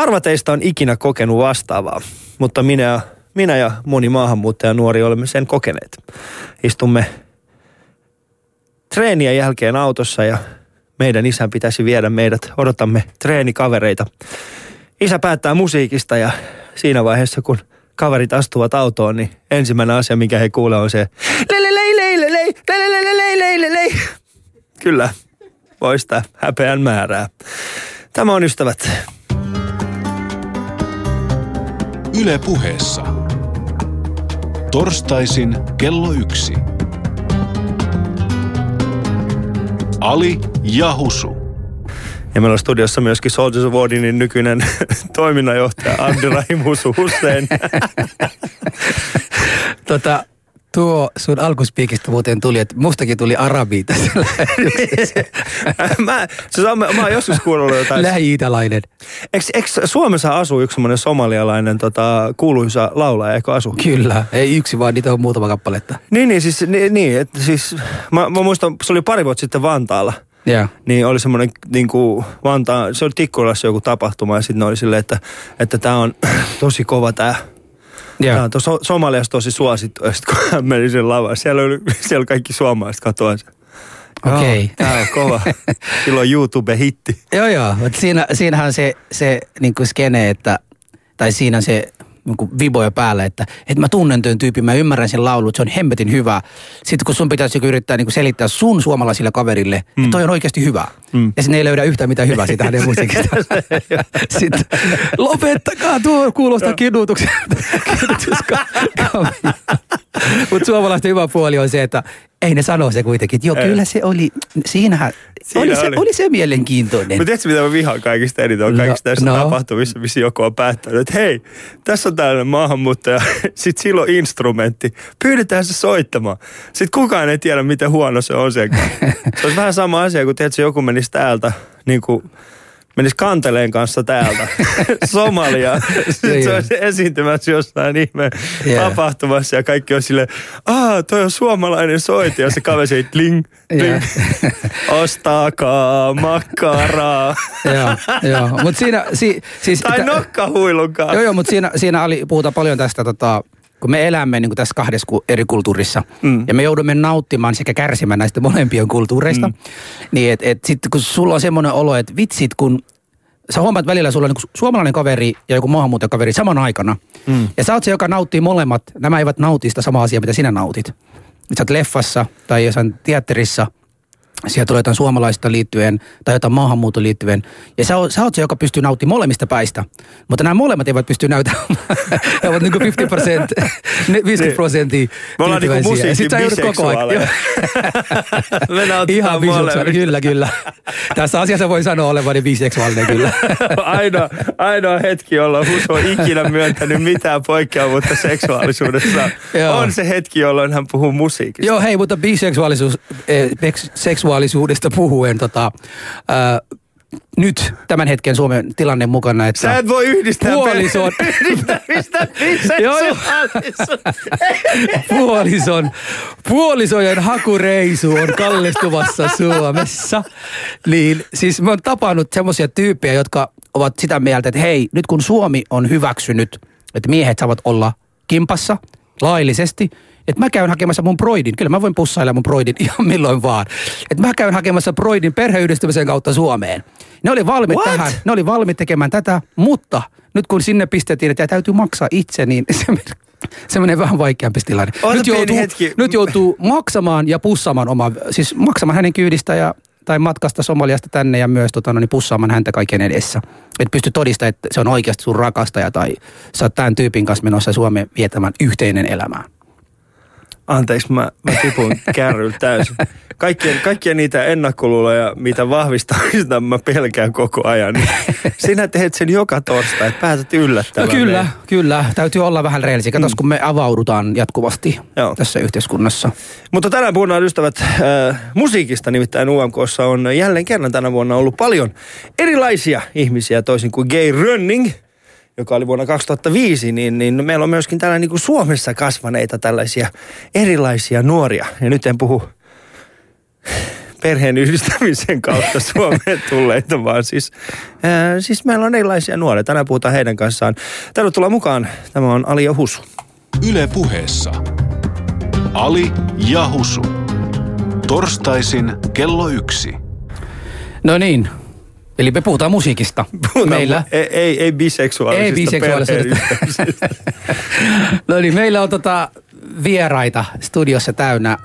Harva teistä on ikinä kokenut vastaavaa, mutta minä ja moni maahanmuuttaja nuori olemme sen kokeneet. Istumme treenien jälkeen autossa ja meidän isän pitäisi viedä meidät. Odotamme treenikavereita. Isä päättää musiikista ja siinä vaiheessa, kun kaverit astuvat autoon, niin ensimmäinen asia, mikä he kuulee, on se lei. Kyllä, poistaa häpeän määrää. Tämä on ystävät. Yle Puheessa. Torstaisin kello 1. Ali ja Husu. Ja meillä on studiossa myöskin Soldiers of Odinin nykyinen toiminnanjohtaja Abdirahim Hussein. Tuo sun alkuspiikistä muuten tuli, että mustakin tuli arabi tässä lähetyksessä. Mä oon joskus kuullut jotain. Lähi-itäläinen. Eikö Suomessa asu yksi semmoinen somalialainen kuuluisa laulaja, eikö asu? Kyllä, ei yksi vaan, niitä on muutama kappaletta. Niin, mä muistan, se oli pari vuotta sitten Vantaalla. Yeah. Niin oli semmoinen niinku Vantaa, se oli Tikkulassa joku tapahtuma ja sitten oli silleen, että tää on tosi kova tää. Yeah. Tämä on Somaliassa tosi suosittu, ja sitten kun hän meni sen lavaan, siellä kaikki suomalaiset katoaa sen. Okei. Okay. Tämä on kova. Silloin YouTube-hitti. Joo, mutta siinähän on se niinku skene, että, tai siinä on se niinku viboja päällä, että mä tunnen tämän tyypin, mä ymmärrän sen laulun, se on hemmetin hyvä. Sitten kun sun pitäisi yrittää niinku selittää sun suomalaisille kaverille, että toi on oikeasti hyvä. Ja sitten ei löydä yhtään mitään hyvää siitä hänen musiikista. Sitten lopettakaa, tuo kuulostaa kidutukselta. Mutta suomalaisten hyvä puoli on se, että ei ne sano se kuitenkin, että joo, kyllä se oli, siinä oli se mielenkiintoinen. Mä tiedätkö, mitä mä vihaan kaikista eniten on kaikista tässä tapahtumissa, missä joku on päättänyt, että hei, tässä on tällainen maahanmuuttaja, sit sillä on instrumentti, pyydetään se soittamaan. Sit kukaan ei tiedä, miten huono se on senkaan. Se on vähän sama asia, kun tiedätkö, joku menisi täältä, niin kuin menisi kanteleen kanssa täältä Somaliaan. Sitten se olisi esiintymässä jossain ihmeen tapahtumassa ja kaikki on silleen, toi on suomalainen soiti. Ja se kaveri tling, tling. Ostakaa makkaraa. Joo. Mut siinä, siis, tai nokkahuilunkaan. Joo, mutta siinä Ali puhutaan paljon tästä kun me elämme niin kuin tässä kahdessa eri kulttuurissa, ja me joudumme nauttimaan sekä kärsimään näistä molempien kulttuureista, niin että sitten kun sulla on semmoinen olo, että vitsit, kun sä huomaat välillä, sulla on niin kuin suomalainen kaveri ja joku maahanmuuttajakaveri saman aikana, ja sä oot se, joka nauttii molemmat, nämä eivät nauti sitä samaa asiaa, mitä sinä nautit. Sä oot leffassa tai jossain teatterissa, siellä tulee jotain suomalaista liittyen tai jotain maahanmuuton liittyen. Ja sä oot se, joka pystyy nauttimaan molemmista päistä. Mutta nämä molemmat eivät pysty näyttämään. He ovat niin kuin 50%, 50%. Me ollaan niin kuin musiikin biseksuaaleja. Me nautetaan molemmista. Kyllä. Tässä asiassa voi sanoa olevani biseksuaalinen kyllä. Ainoa hetki, jolloin Husu on ikinä myöntänyt mitään poikkeavuutta seksuaalisuudessa. On se hetki, jolloin hän puhuu musiikista. Joo, hei, mutta biseksuaalisuus, seksuaalisuudesta puhuen nyt tämän hetken Suomen tilanne mukana, että sä et voi yhdistää puolison. Puolisojen hakureisu on kallistuvassa Suomessa. Niin, siis mä oon tapannut semmoisia tyyppejä, jotka ovat sitä mieltä, että hei, nyt kun Suomi on hyväksynyt, että miehet saavat olla kimpassa laillisesti, että mä käyn hakemassa mun broidin. Kyllä mä voin pussailla mun broidin ihan milloin vaan. Että mä käyn hakemassa broidin perheyhdistämisen kautta Suomeen. Ne oli valmiit tähän. Ne oli valmiit tekemään tätä, mutta nyt kun sinne pistettiin, että täytyy maksaa itse, niin se menee vähän vaikeampi tilanne. Nyt joutuu maksamaan ja pussaamaan siis maksamaan hänen kyydistä tai matkasta Somaliasta tänne ja myös pussaamaan häntä kaiken edessä. Että pysty todistamaan, että se on oikeasti sun rakastaja tai sä oot tämän tyypin kanssa menossa Suomeen vietämään yhteinen elämää. Anteeksi, mä tipun kärryllä täysin. Kaikkia niitä ennakkoluuloja, mitä vahvistamista mä pelkään koko ajan. Sinä teet sen joka torstai, että päätät yllättävän. No kyllä. Täytyy olla vähän reellisiä. Katsos, kun me avaudutaan jatkuvasti tässä yhteiskunnassa. Mutta tänään puhutaan, ystävät, musiikista. Nimittäin UMK:ssa on jälleen kerran tänä vuonna ollut paljon erilaisia ihmisiä, toisin kuin Gay Running, joka oli vuonna 2005, niin meillä on myöskin täällä niin kuin Suomessa kasvaneita tällaisia erilaisia nuoria. Ja nyt en puhu perheen yhdistämisen kautta Suomeen tulleita, vaan siis meillä on erilaisia nuoria. Tänään puhutaan heidän kanssaan. Tervetuloa mukaan. Tämä on Ali ja Husu. Yle Puheessa. Ali ja Husu. Torstaisin kello 1. No niin. Eli me puhutaan musiikista. Meillä ei biseksuaalisista. No niin, meillä on vieraita studiossa täynnä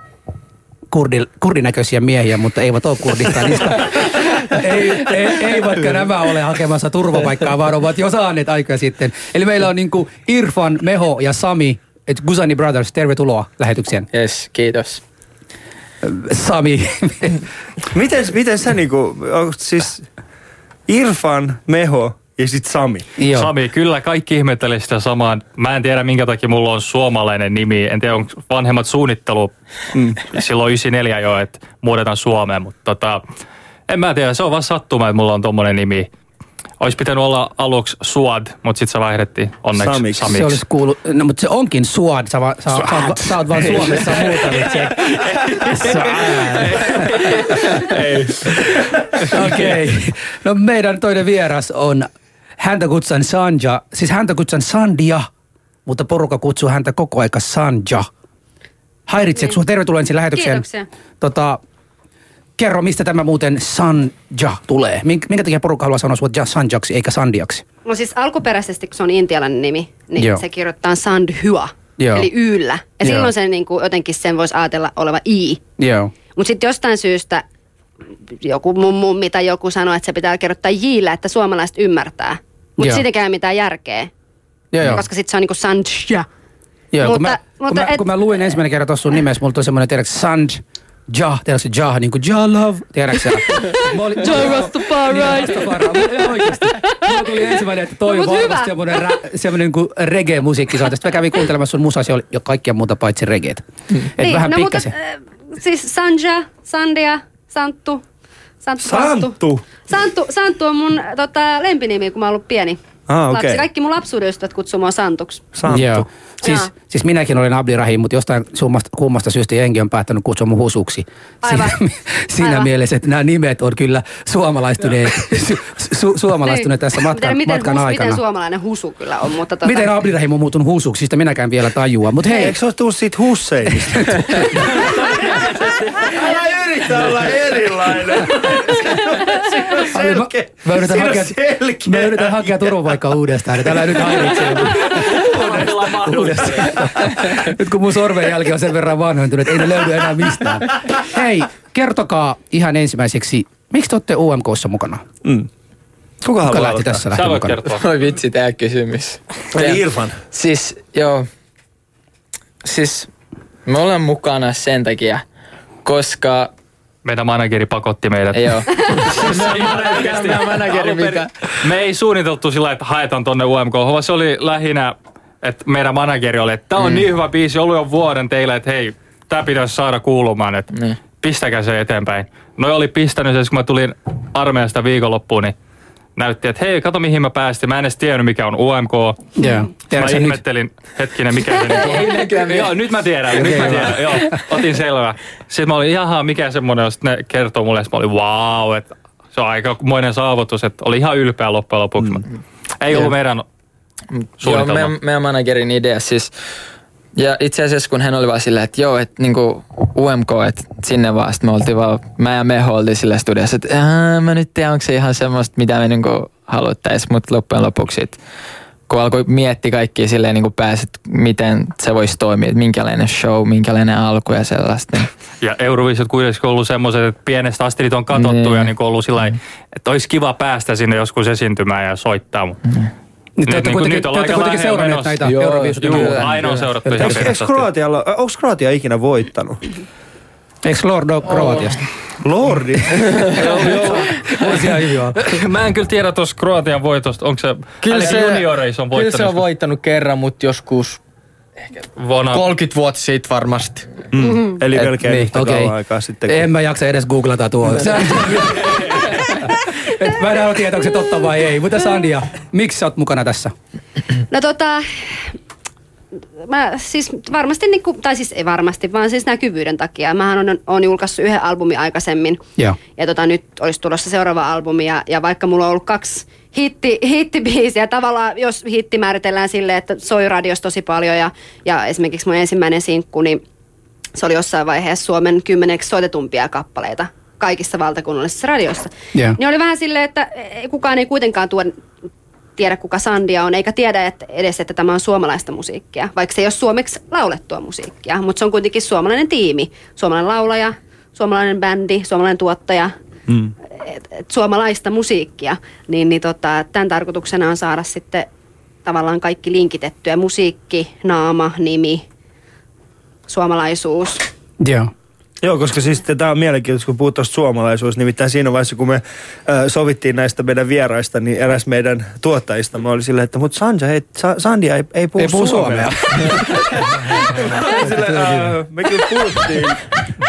kurdinäköisiä miehiä, mutta eivät ole Kurdistanista. Eivätkä nämä ole hakemassa turvapaikkaa, vaan ovat jo saaneet aikaa sitten. Eli meillä on niinku Irfan, Meho ja Sami, et Guzani Brothers, tervetuloa lähetykseen. Yes, kiitos. Sami. Miten sä niinku, siis Irfan, Meho ja sitten Sami. Joo. Sami, kyllä kaikki ihmettelee sitä samaa. Mä en tiedä minkä takia mulla on suomalainen nimi. En tiedä, onko vanhemmat suunnittelu silloin 94 jo, että muutetaan Suomeen. Mutta en mä tiedä, se on vaan sattuma, että mulla on tommonen nimi. Olisi pitänyt olla aluksi Suad, mutta sitten se vaihdettiin onneksi Samiksi. Se olisi kuullut, no mutta se onkin Suad, sä oot vaan Suomessa muutanut sen. Okei, no meidän toinen vieras on, häntä kutsun Sandhja, siis häntä kutsun Sandhja, mutta porukka kutsuu häntä koko aika Sandhja. Häiritseekö sinua? Tervetuloa ensin lähetykseen. Kiitoksia. Kerro, mistä tämä muuten Sandhja tulee? Minkä takia porukka haluaa sanoa sinua Sandhjaksi eikä Sandhjaksi? No siis alkuperäisesti, kun se on intialainen nimi, niin se kirjoittaa Sandhya, eli yllä. Ja silloin se niinku, jotenkin sen voisi ajatella oleva i. Mutta sitten jostain syystä joku mummi tai joku sanoi, että se pitää kirjoittaa jillä, että suomalaiset ymmärtää. Mutta siitäkään ei ole mitään järkeä, koska sitten se on niinku Sandhya. Joo, kun mä luin ensimmäinen kerran tuossa sun nimessä, mulla tuli semmoinen tiedäksi Sandhya. Ja, tiedätkö se ja, niin kuin ja love, tiedätkö se? Ja Rastafari. Oikeasti. Mulla tuli ensimmäinen, että toi on varmasti semmoinen kuin reggae-musiikki. Mä kävin kuuntelemassa sun musaa, se oli jo kaikkia muuta paitsi reggaet. Et vähän pikkasen. Siis Sandhja, Sandhja, Santtu. Santtu on mun lempinimi, kun mä oon ollut pieni. Kaikki mun lapsuuden ystävät kutsuu mua Santuksi. Santtu. Siis minäkin olen Abdirahim, mutta jostain kummasta syystä jengi on päättänyt kutsua mun Husuksi. Siinä mielessä, että nämä nimet on kyllä suomalaistuneet tässä matkan aikana. Miten suomalainen Husu kyllä on, mutta miten Abdirahim on muuttunut Husuksi, sitä minäkään vielä tajua. Mut hei, eikö se ole tullut siitä Husseinista? Älä yritä olla erilainen. Mä yritän hakea turvapaikkaa uudestaan, että älä nyt häiritse. Nyt kun mun sormenjälki on sen verran vanhentunut, ei ne löydy enää mistään. Hei, kertokaa ihan ensimmäiseksi, miksi te olette UMK:ssa mukana? Kuka lähti tässä lähteä mukana? Oi vitsi, tää kysymys. Eli Irfan. Siis, joo. Siis, me ollaan mukana sen takia, koska meidän manageri pakotti meidät. Joo. Me ei suunniteltu sillä, että haetaan tonne UMK, vaan se oli lähinnä, että meidän manageri oli, että tää on niin hyvä biisi, ollut jo vuoden teille, että hei, tää pitäisi saada kuulumaan, että pistäkää se eteenpäin. Noi oli pistänyt, kun mä tulin armeijasta viikonloppuun, niin näytti, että hei, kato mihin mä päästin. Mä en edes tiennyt, mikä on UMK. Mä ihmettelin hetkinen, mikä se on. Joo, nyt mä tiedän. Joo, otin selvää. Sitten mä olin, jaha, mikä semmoinen on. Sitten ne kertoo mulle, että mä olin, wow, että se on aikamoinen saavutus. Että oli ihan ylpeä loppujen lopuksi. Ei ollut meidän suunnitelma. Joo, meidän managerin idea siis. Ja itse asiassa, kun hän oli vaan silleen, että joo, että niinku UMK, että sinne vaan. Sitten me oltiin vaan, mä ja Meho oltiin sillä studiossa, että mä nyt tiedän, onko se ihan semmoista, mitä me niinku haluttais. Mutta loppujen lopuksi, kun alkoi miettiä kaikkia silleen niinku pääset, miten se voisi toimia, että minkälainen show, minkälainen alku ja sellaista. Ja Euroviisut kuitenkin on ollut semmoiset, että pienestä asti niitä on katsottu ja niinku ollut sillä tavalla, että olisi kiva päästä sinne joskus esiintymään ja soittaa. Nyt te olette kuitenkin seuranneet näitä Euroviisuja. Joo, aina on seurattu. Onko Kroatia ikinä voittanut? Eikö Lordi ole Kroatiasta? Lordi? Joo. Mä en kyllä tiedä tuossa Kroatian voitosta. Onko se, ainakin junioreissa on voittanut? Kyllä se on voittanut kerran, mutta joskus ehkä 30 vuotta siitä varmasti. Eli melkein yhtä kauan aikaa sitten. En mä jaksa edes googlata tuota. Mä en halua tietää, onko se totta vai ei. Mutta Sandhja, miksi sä oot mukana tässä? No mä siis varmasti, niin kuin, tai siis ei varmasti, vaan siis näkyvyyden takia. Mähän olen julkaissut yhden albumin aikaisemmin. Joo. Ja nyt olisi tulossa seuraava albumi. Ja vaikka mulla on ollut 2 hittibiisiä, tavallaan jos hitti määritellään silleen, että soi radiossa tosi paljon. Ja esimerkiksi mun ensimmäinen sinkku, niin se oli jossain vaiheessa Suomen 10 soitetumpia kappaleita kaikissa valtakunnallisissa radioissa. Yeah. Niin oli vähän silleen, että kukaan ei kuitenkaan tiedä, kuka Sandhja on, eikä tiedä edes, että tämä on suomalaista musiikkia. Vaikka se ei ole suomeksi laulettua musiikkia, mutta se on kuitenkin suomalainen tiimi. Suomalainen laulaja, suomalainen bändi, suomalainen tuottaja, suomalaista musiikkia. Niin, tämän tarkoituksena on saada sitten tavallaan kaikki linkitettyä. Musiikki, naama, nimi, suomalaisuus. Joo. Yeah. Joo, koska siis tämä on mielenkiintoista, kun puhutaan suomalaisuus, nimittäin siinä vaiheessa, kun me sovittiin näistä meidän vieraista, niin eräs meidän tuottajista, mä olin silleen, että mutta Sandhja ei puhu suomea. Me kyllä puhuttiin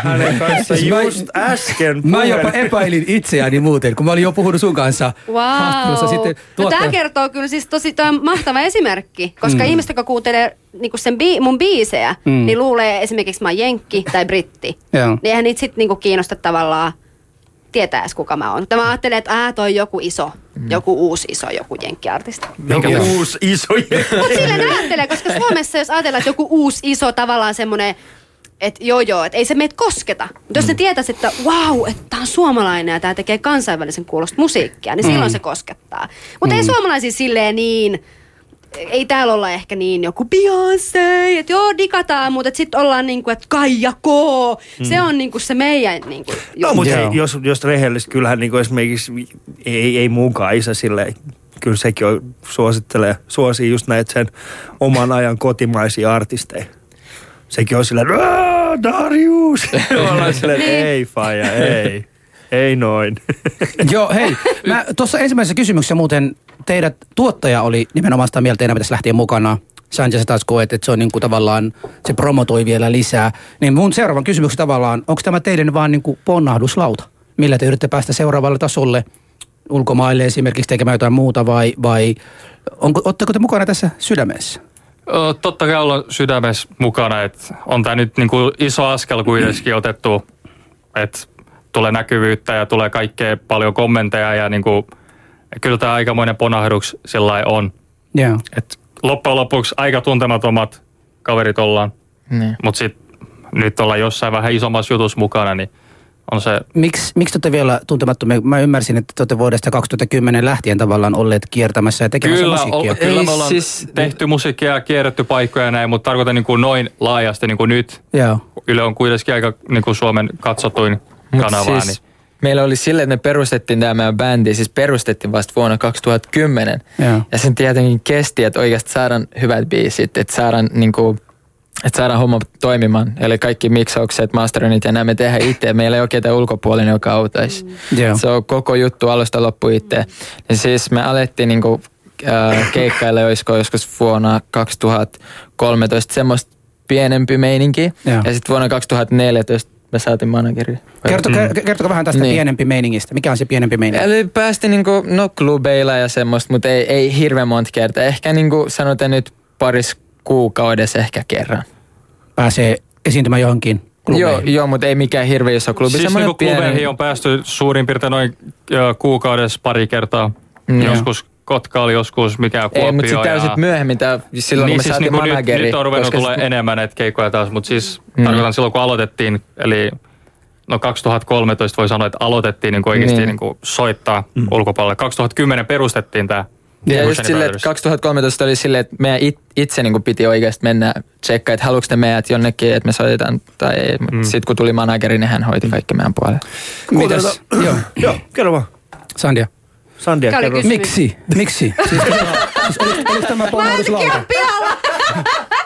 hänen kanssaan just äsken. Mä jopa epäilin itseäni muuten, kun mä olin jo puhunut sun kanssa. Wow. Sitten tämä kertoo kyllä siis tosi mahtava esimerkki, koska ihmiset, jotka kuuntelee niinku sen mun biisejä, niin luulee esimerkiksi mä oon jenkki tai britti. Niin eihän niitä sitten niinku kiinnosta tavallaan tietää edes kuka mä oon. Mä ajattelen, että toi on joku iso, joku uusi iso, joku jenkkiartisti. Joku uusi iso jenkki. Mutta silleen ajattelee, koska Suomessa jos ajatellaan, että joku uusi iso tavallaan semmoinen, että joo, että ei se meitä kosketa. Mutta jos ne tietäisi, että wow, että tää on suomalainen ja tää tekee kansainvälisen kuulosta musiikkia, niin silloin se koskettaa. Mutta ei suomalaisia silleen niin... Ei täällä olla ehkä niin joku Beyoncé, että joo, digataan, mutta sitten ollaan niin kuin, että Kaija K. Se on niin kuin se meidän niin kuin... No, mutta jos rehellisesti, kyllähän niin kuin esimerkiksi ei mukaan isä silleen... Kyllä sekin on, suosii just näitä sen oman ajan kotimaisia artisteja. Sekin on silleen, Darius! Ollaan silleen, ei faija, ei. Ei noin. Joo, hei. Mä tuossa ensimmäisessä kysymyksessä muuten... Teidän tuottaja oli nimenomaan sitä mieltä, että pitäisi lähteä mukana. Sandhja, sä taas koet, että se on niinku tavallaan, se promotoi vielä lisää. Niin mun seuraavan kysymyksen tavallaan, onko tämä teidän vaan niinku ponnahduslauta? Millä te yritätte päästä seuraavalle tasolle ulkomaille esimerkiksi tekemään jotain muuta vai ootteko te mukana tässä sydämessä? Totta kai ollaan sydämessä mukana, että on tämä nyt niinku iso askel kuitenkin otettu, että tulee näkyvyyttä ja tulee kaikkea paljon kommentteja ja niinku... Kyllä tämä aikamoinen ponahdus sellainen on. Yeah. Et loppujen lopuksi aika tuntemattomat kaverit ollaan, mutta sitten nyt ollaan jossain vähän isommassa jutussa mukana, niin on se... Miksi te olette vielä tuntemattomia? Mä ymmärsin, että te olette vuodesta 2010 lähtien tavallaan olleet kiertämässä ja tekemässä musiikkia. Kyllä me ollaan tehty musiikkia ja kierretty paikkoja ja näin, mutta tarkoitan niin kuin noin laajasti niin kuin nyt. Yeah. Yle on kuitenkin aika niin kuin Suomen katsotuin kanava. Siis... Niin. Meillä oli silleen, että me perustettiin tämä meidän bändi, siis perustettiin vasta vuonna 2010. Yeah. Ja sen tietenkin kesti, että oikeasti saadaan hyvät biisit, että saadaan, niinku, että saadaan homma toimimaan. Eli kaikki miksaukset, masteroinnit ja nämä me tehdään itse. Meillä ei oikein tämä ulkopuolinen, joka auttaisi. Yeah. Se on koko juttu alusta loppuun itse. Ja siis me alettiin niinku, keikkailla joskus vuonna 2013 semmoista pienempi meininki. Yeah. Ja sitten vuonna 2014. Me saatiin manageria. Kertoko vähän tästä pienempi meiningistä? Mikä on se pienempi meininki? Eli päästiin niinku, klubeilla ja semmoista, mutta ei hirveän monta kertaa. Ehkä niinku sanotaan nyt parissa kuukaudessa ehkä kerran. Pääsee esiintymään johonkin klubeihin? Joo, mutta ei mikään hirveä iso klubi. Siis niinku klubeihin on päästy suurin piirtein noin kuukaudessa pari kertaa. Joskus Kotka oli joskus mikään Kuopio. Ei, mutta sitten täysin myöhemmin silloin, kun me saatiin niinku manageri. Nyt on ruvennut tulee enemmän näitä keikkoja taas, mutta siis tarkoitan silloin, kun aloitettiin, eli 2013 voi sanoa, että aloitettiin niin oikeasti niin soittaa ulkopuolelle. 2010 perustettiin tämä. Ja just silleen, että 2013 oli silleen, että meidän itse niin piti oikeasti mennä tsekkaan, että haluatko ne meidät jonnekin, että me soitetaan tai ei. Mutta sitten kun tuli manageri, niin hän hoiti kaikki meidän puolelle. Mitäs? Joo, kerro vaan. Sandhja. Sandhja, kerros. Miksi? Oliko tämä ponnahduslauta?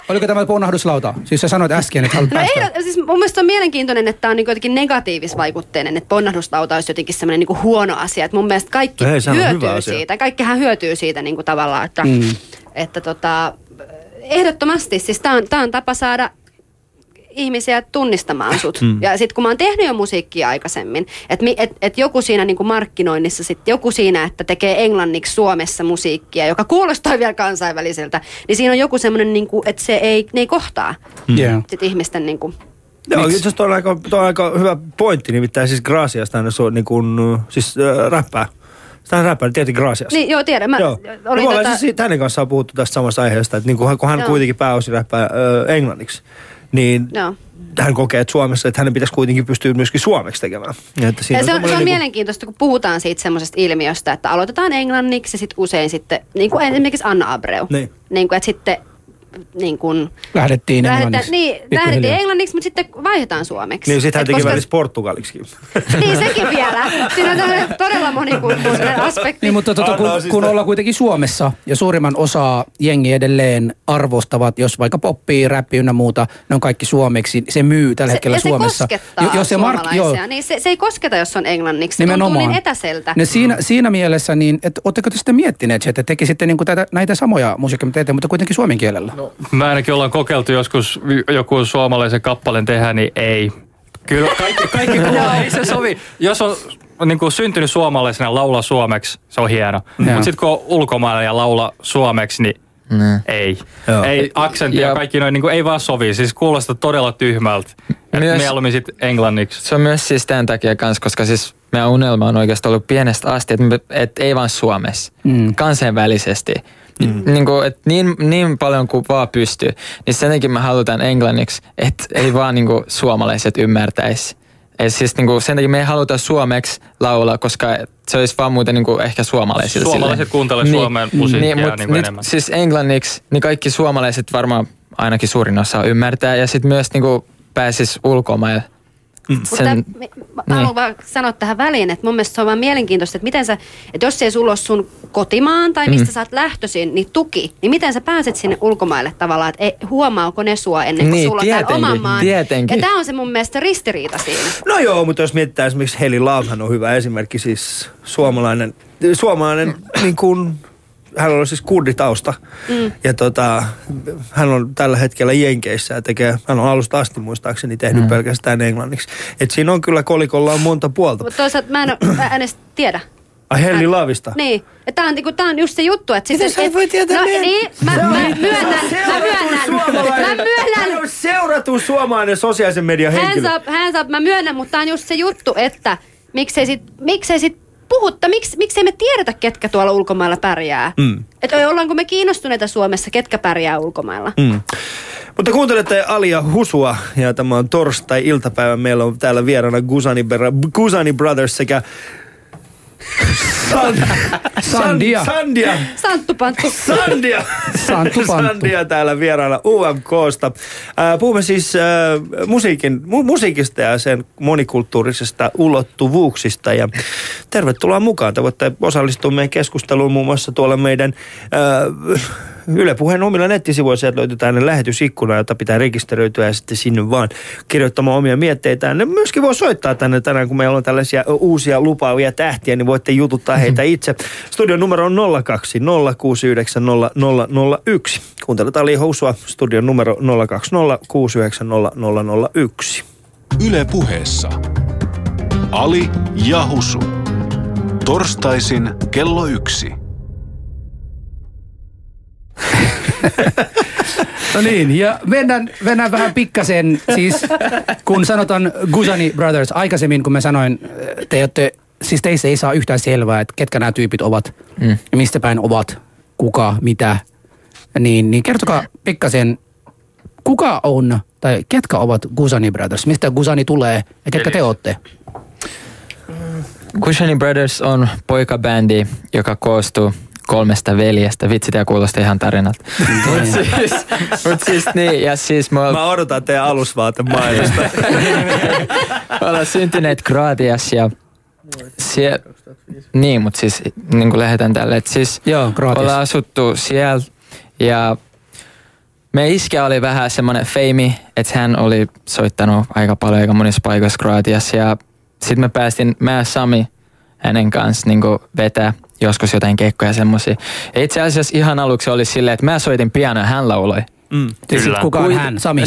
Oliko tämä ponnahduslauta? Siis sä sanoit äsken, että haluat päästä. Siis mun mielestä on mielenkiintoinen, että tämä on niinku jotenkin negatiivisvaikutteinen, että ponnahduslauta olisi jotenkin semmoinen niinku huono asia. Et mun mielestä kaikki hyötyy siitä. Kaikkihan hyötyy siitä niinku tavallaan, että ehdottomasti. Siis tämä on tapa saada ihmisiä tunnistamaan sut. Mm. Ja sit kun mä oon tehnyt jo musiikkia aikaisemmin, että et joku siinä niinku markkinoinnissa, sit joku siinä, että tekee englanniksi Suomessa musiikkia, joka kuulostaa vielä kansainväliseltä, niin siinä on joku semmoinen, niinku, että ne ei kohtaa sit ihmisten... Niinku, joo, itse tuo on aika hyvä pointti, nimittäin siis Gracias tänne on niin kuin, siis räppää. Tämä on räppäri, tietenkin Gracias. Niin, joo, tiedän. Siis hänen kanssaan on puhuttu tästä samasta aiheesta, että niin kun hän kuitenkin pääosin räppää englanniksi, niin hän kokee, että Suomessa, että hänen pitäisi kuitenkin pystyä myöskin suomeksi tekemään. Että siinä se on mielenkiintoista, kun puhutaan siitä semmoisesta ilmiöstä, että aloitetaan englanniksi ja sitten usein sitten, niin kuin esimerkiksi Anna Abreu, niin kuin, että sitten... Niin kun lähdettiin englanniksi, mutta sitten vaihdetaan suomeksi. Niin, sitten hän teki välissä portugaliksi. Niin, sekin vielä. Siinä on todella monikulttuurinen aspekti. Niin, mutta kun ollaan kuitenkin Suomessa, ja suurimman osa jengi edelleen arvostavat, jos vaikka poppii, räppi ynnä muuta, ne on kaikki suomeksi, se myy tällä hetkellä Suomessa. Ja se koskettaa suomalaisia. Niin, se ei kosketa, jos on englanniksi. Se tuntuu niin etäseltä. No siinä mielessä, niin, että ootteko te sitten miettineet, että tekisitte niin näitä samoja musiikkia, mutta kuitenkin suomen kielellä? No, mä ainakin ollaan kokeiltu joskus joku suomalaisen kappaleen tehdä, niin ei. Kyllä kaikki ei se sovi. Jos on niin kuin syntynyt suomalaisena laulaa suomeksi, se on hieno. Mutta sitten kun on ulkomailla ja laulaa suomeksi, niin ei. Joo. Ei aksentti ja kaikki noin, niin kuin ei vaan sovi. Siis kuulostaa todella tyhmältä. Mieluummin sitten englanniksi. Se on myös siis tämän takia kanssa, koska siis meidän unelma on oikeastaan ollut pienestä asti, että ei vaan Suomessa, kansainvälisesti. Niin paljon kuin vaan pystyy, niin sen takia me halutaan englanniksi, että ei vaan niin kuin suomalaiset ymmärtäisi. Siis niin kuin sen takia me ei haluta suomeksi laulaa, koska se olisi vaan muuten niin kuin ehkä suomalaisille. Suomalaiset kuuntelee Suomen musiikkia niin enemmän. Siis englanniksi, niin kaikki suomalaiset varmaan ainakin suurin osa ymmärtää ja sitten myös niin kuin pääsisi ulkomaille. Mutta haluan vaan sanoa tähän väliin, että mun mielestä se on vaan mielenkiintoista, että miten sä, että jos ei sulla ole sun kotimaan tai mistä sä oot lähtöisin, niin tuki, niin miten sä pääset sinne ulkomaille tavallaan, että ei, huomaako ne sua ennen kuin sulla on oman maan. Tietenkin. Ja tää on se mun mielestä ristiriita siinä. No joo, mutta jos mietitään esimerkiksi Heli Laavhan on hyvä esimerkki, siis suomalainen niin kuin... Hän on siis kurditausta ja hän on tällä hetkellä Jenkeissä ja hän on alusta asti muistaakseni tehnyt pelkästään englanniksi. Et siinä on kyllä kolikolla on monta puolta. Mutta toisaalta mä en edes tiedä. Ai Heli Laavista? Niin. Tää on just se juttu, että... Siis, miten sä voi tietää meidän? Niin, mä myönnän. Hän on seurattu suomalainen sosiaalisen median henkilö. Mä myönnän, mutta tää on just se juttu, että miksei sit puhutta, miksei me tiedetä, ketkä tuolla ulkomailla pärjää. Että ollaanko me kiinnostuneita Suomessa, ketkä pärjää ulkomailla. Mutta kuuntelette Alia Husua, ja tämä on torstai-iltapäivä. Meillä on täällä vieraana Guzani Brothers sekä... Sandhja täällä vieraana UMK:sta. Puhumme siis musiikista ja sen monikulttuurisesta ulottuvuuksista. Ja tervetuloa mukaan. Te voitte osallistua meidän keskusteluun muun muassa tuolla meidän Yle Puheen omilla nettisivuilla. Sieltä löytyy tämmöinen lähetysikkuna, jota pitää rekisteröityä ja sitten sinne vaan kirjoittamaan omia mietteitään. Ne myöskin voi soittaa tänne tänään, kun meillä on tällaisia uusia lupaavia tähtiä, niin voitte jututtaa heitä itse. Studion numero on 02 069 001. Kuuntelet Ali Husua. Studion numero 02 069 001. Yle Puheessa Ali ja Husu. Torstaisin kello 1. No niin, ja mennään vähän pikkasen, siis kun sanotaan Guzani Brothers, aikaisemmin kun mä sanoin, siis teissä ei saa yhtään selvää, että ketkä nämä tyypit ovat, mistä päin ovat, kuka, mitä, niin kertokaa pikkasen, kuka on, tai ketkä ovat Guzani Brothers, mistä Guzani tulee ja ketkä te ootte? Guzani Brothers on poikabändi, joka koostuu 3 veljestä. Vitsi, tämä kuulosti ihan tarinalta. Mä odotan teidän alusvaatemainosta. Me ollaan syntyneet Kroatiassa ja... mutta siis niin kuin lähdetään tälle. Että siis ollaan asuttu siellä ja... Me iskä oli vähän semmoinen feimi, että hän oli soittanut aika paljon aika monissa paikoissa Kroatiassa ja sitten mä ja Sami hänen kanssa niin kuin vetää joskus jotain keikkoja semmosia. Itse asiassa ihan aluksi oli silleen, että mä soitin pianoa ja hän lauloi. Kyllä. Kuka on hän? Sami.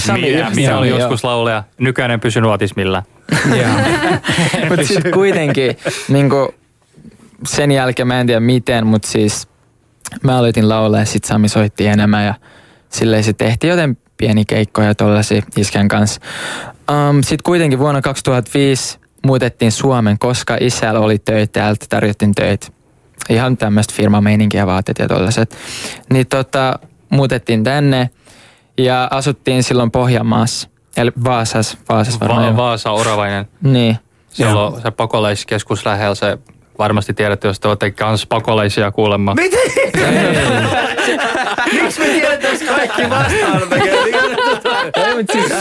Minä olin joskus lauleja. Nykyään en pysynyt autismilla. Mutta sitten kuitenkin, niinku, sen jälkeen mä en tiedä miten, mutta siis mä aloitin laulaa ja sitten Sami soitti enemmän ja silleen se tehtiin joten pieni keikkoja tollasia iskän kanssa. Sitten kuitenkin vuonna 2005 muutettiin Suomen, koska isällä oli töitä, täältä tarjottiin töitä. Ihan tämmöistä firmameininkiä, vaatet ja tollaset. Niin muutettiin tänne ja asuttiin silloin Pohjanmaassa. Eli Vaasas varmaan. Vaasa, Oravainen. Niin. Siellä on se pakolaiskeskus lähellä, se varmasti tiedätte, jos te olette kans pakolaisia kuulemma. Miten? Miksi me tiedetään kaikki vastaan?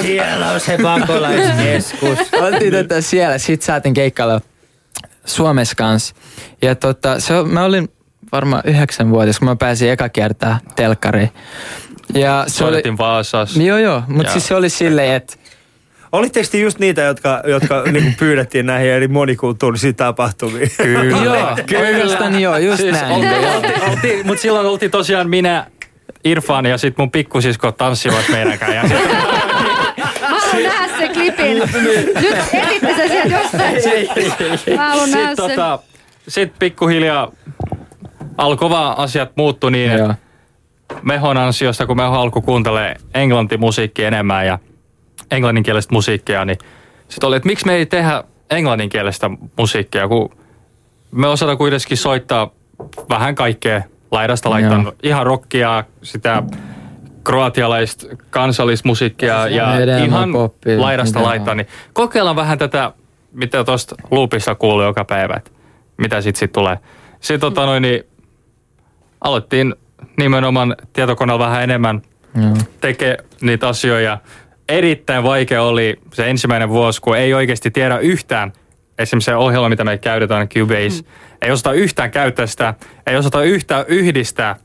Siellä on se pakolaiskeskus. Oltiin siellä, sit saatiin keikkailla Suomessa kanssa. Ja mä olin varmaan 9-vuotias, kun mä pääsin eka kertaa telkkariin. Ja se soitettiin Vaasassa. Joo, mutta siis se oli silleen, että... Olitteko te just niitä, jotka niinku pyydettiin näihin eri monikulttuurisiin tapahtumiin? Kyllä, just siis näin. Mutta silloin oltiin tosiaan minä, Irfan ja sit mun pikkusisko tanssivat meidänkään. Ja mä haluan nähdä se klipin. Nyt etitte se sieltä jostain. Mä haluan nähdä sen. Sit pikkuhiljaa alkoi vaan asiat muuttu niin, että Mehon ansiosta, kun Meho alkoi kuuntelemaan englantimusiikkia enemmän ja englanninkielistä musiikkia, niin sit oli, että miksi me ei tehdä englanninkielistä musiikkia, kun me osataan kuitenkin soittaa vähän kaikkea laidasta laittaa. Ihan rockia, sitä kroatialaista kansallismusiikkia ja ihan poppi, laidasta laittaa, niin kokeillaan vähän tätä, mitä tuosta loopissa kuuluu joka päivä, mitä sit tulee. Sitten niin aloittiin nimenomaan tietokoneella vähän enemmän tekee niitä asioita. Erittäin vaikea oli se ensimmäinen vuosi, kun ei oikeasti tiedä yhtään. Esimerkiksi se ohjelma, mitä me käytetään, Cubase. Ei osata yhtään käyttää sitä, ei osata yhtään yhdistää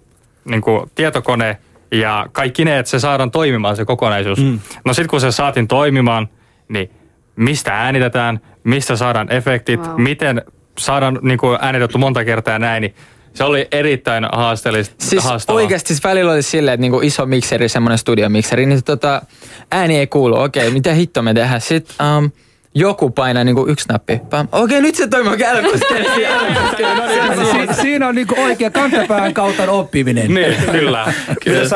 niin kuin tietokone ja kaikki ne, että se saadaan toimimaan se kokonaisuus. No sit kun se saatiin toimimaan, niin mistä äänitetään, mistä saadaan efektit, miten saadaan niin kuin äänitetty monta kertaa näin, niin se oli erittäin haasteellista. Siis oikeasti välillä oli silleen, että niinku iso mikseri, semmoinen studiomikseri, niin ääni ei kuulu. Okei, mitä hitto me tehdään? Sitten joku painaa niinku yksi nappi. Okei, nyt se toimii. Siinä on niinku oikea kantapään kautta oppiminen. Niin, kyllä.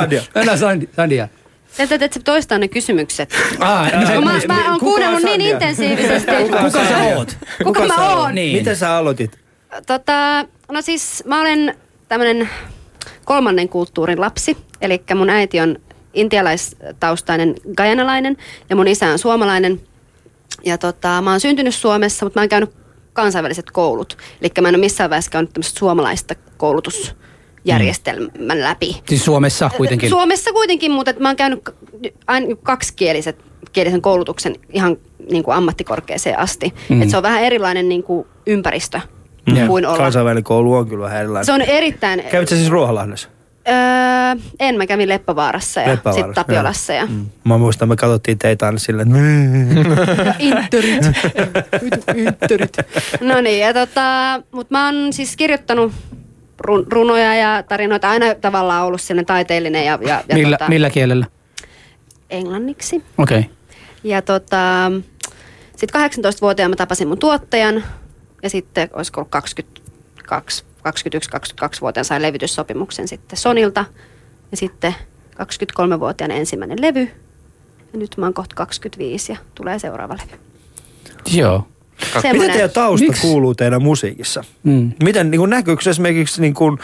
Sandhja. Että toistaa ne kysymykset. Mä oon kuunnellut niin intensiivisesti. Kuka sä oot? Kuka mä oon? Miten sä aloitit? No siis mä olen tämmönen kolmannen kulttuurin lapsi, eli mun äiti on intialaistaustainen gajanalainen ja mun isä on suomalainen. Ja mä oon syntynyt Suomessa, mutta mä oon käynyt kansainväliset koulut. Eli mä en ole missään vaiheessa käynyt tämmöistä suomalaista koulutusjärjestelmän läpi. Siis Suomessa kuitenkin? Suomessa kuitenkin, mutta mä oon käynyt kaksikielisen koulutuksen ihan niin kuin ammattikorkeeseen asti. Mm. Et se on vähän erilainen niin kuin ympäristö. Kansainvälinen koulu on kyllä vähän erilainen. Se on erittäin... Kävitkö siis Ruoholahdessa? En, mä kävin Leppävaarassa ja sitten Tapiolassa. Ja... Mä muistan, me katsottiin teitä aina silleen... Interit. No niin, ja mut mä oon siis kirjoittanut runoja ja tarinoita. Aina tavallaan ollut sellainen taiteellinen ja millä kielellä? Englanniksi. Okei. Okay. Ja sit 18-vuotiaana mä tapasin mun tuottajan. Ja sitten olisiko ollut 21-22-vuotiaana sain levytyssopimuksen sitten Sonilta. Ja sitten 23-vuotiaana ensimmäinen levy. Ja nyt mä oon kohta 25 ja tulee seuraava levy. Joo. Mitä teidän tausta kuuluu teidän musiikissa? Miten niin näkyykö esimerkiksi, niin kuin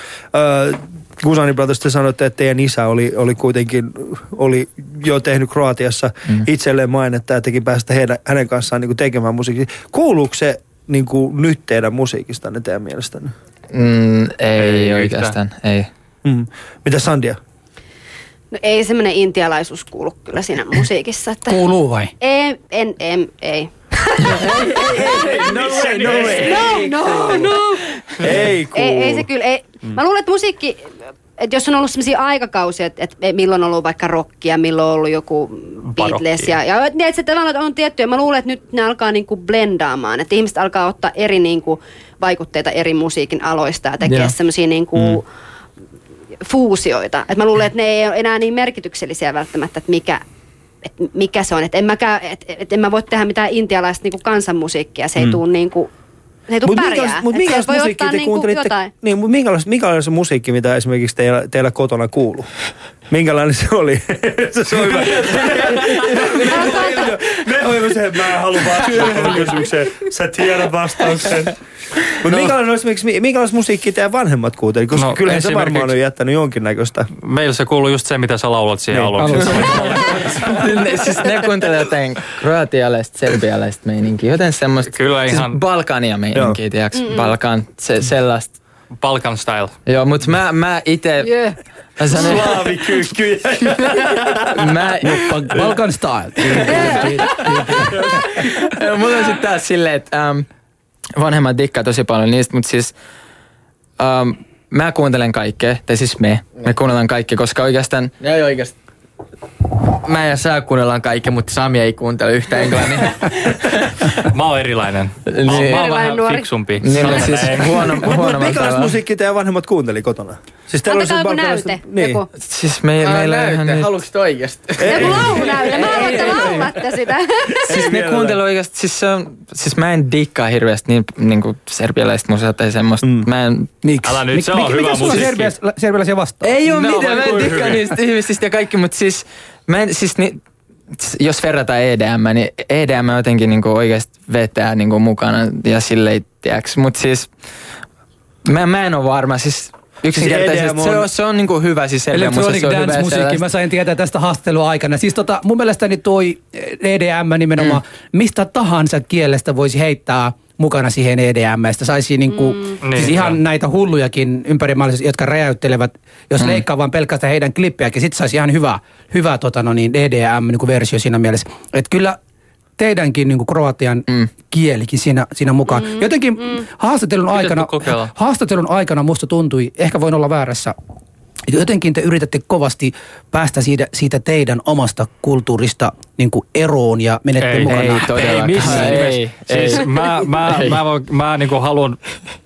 Guzani Brothers, te sanoitte, että teidän isä oli jo tehnyt Kroatiassa itselleen mainetta ja teki päästä hänen kanssaan niin kuin tekemään musiikkia. Kuuluuko se... Niin kuin nyt teidän musiikistanne teidän mielestänne? Ei oikeastaan, ei. Mitä Sandhja? No ei semmoinen intialaisuus kuulu kyllä siinä musiikissa. Että... Kuuluu vai? Ei. No way. Ei kuulu. Ei se kyllä, ei. Mä luulen, että musiikki... Että jos on ollut sellaisia aikakausia, että milloin on ollut vaikka rockia, milloin on ollut joku Beatles. Ja että se tavallaan on tiettyä. Mä luulen, että nyt ne alkaa niinku blendaamaan. Että ihmiset alkaa ottaa eri niinku vaikutteita eri musiikin aloista ja tekee semmoisia niinku fuusioita. Et mä luulen, että ne ei ole enää niin merkityksellisiä välttämättä, että mikä se on. Että en mä voi tehdä mitään intialaista niinku kansanmusiikkia, se ei tule niinku... Mutta minkälaista musiikkia te kuuntelitte? Niin, mutta minkälainen se musiikki, mitä esimerkiksi teillä kotona kuuluu? Minkälainen se oli? Se soi hyvä. Meho ei ole että mä haluan vastaan kysymykseen. Sä tiedät vastauksen. Mutta minkälaista musiikkia teidän vanhemmat kuuntelivat? Koska kyllähän se varmaan on jättänyt jonkinnäköistä. Meillä se kuuluu just se, mitä sä laulat siihen aluksi. Siis ne kuuntelee jotain kroatialaista, serbialaista meininkiä. Joten semmoista Balkania meininkiä, tiedätkö? Balkan, sellaista. Balkan style. Joo, mutta mä itse... Slaavikyykkyjä. Balkan style. Mulla on sitten taas silleen, että vanhemmat dikkaa tosi paljon niistä, mutta siis mä kuuntelen kaikkea, tai siis me kuunnellaan kaikkea, koska oikeastaan... Ei oikeastaan. Mä ja sä kuunnellaan kaikkea, mutta Sami ei kuuntele yhtään englannin. Mä oon erilainen. Mä oon vähän fiksumpi. Niin, siis huono. Mikälaista musiikkia teidän vanhemmat kuunteli kotona? Siis antakaa joku näyte. Niin. Joku. Siis meillä ihan nyt. Haluatko sitä oikeasti? Joku laulunäyte. Mä haluan, että laulatte sitä. Siis ne kuunteli oikeasti. Siis mä en dikkaa hirveästi niin kuin serbialaista musaa tai semmoista. Mä en... Älä nyt, se on hyvä musiikki. Mitä sulla serbialaisia vastaan? Ei oo mitään. Mä en dikkaa niistä ihmisistä ja kaikki, mutta siis... Mä en, siis jos verrataan EDM, niin EDM jotenkin niinku oikeasti vetää niinku mukana ja silleen, tiiäks. Mut siis, mä en oo varma, siis yksinkertaisesti se on niinku hyvä, siis selvä musa, se on hyvä. Dance-musiikki, mä sain tietää tästä haastelua aikana. Siis mun mielestäni toi EDM nimenomaan, mistä tahansa kielestä voisi heittää mukana siihen EDM-stä. Saisi niinku, siis ihan näitä hullujakin ympärimaalaisia, jotka räjäyttelevät, jos leikkaa vaan pelkästään heidän klippejäkin, sit saisi ihan hyvä EDM-versio siinä mielessä. Että kyllä teidänkin niinku kroatian kielikin siinä mukaan. Jotenkin haastattelun aikana musta tuntui, ehkä voin olla väärässä, jotenkin te yritätte kovasti päästä siitä teidän omasta kulttuurista niin kuin eroon ja menette mukana. Ei todellakaan. Ei missään. Ei. Siis mä niin kuin haluan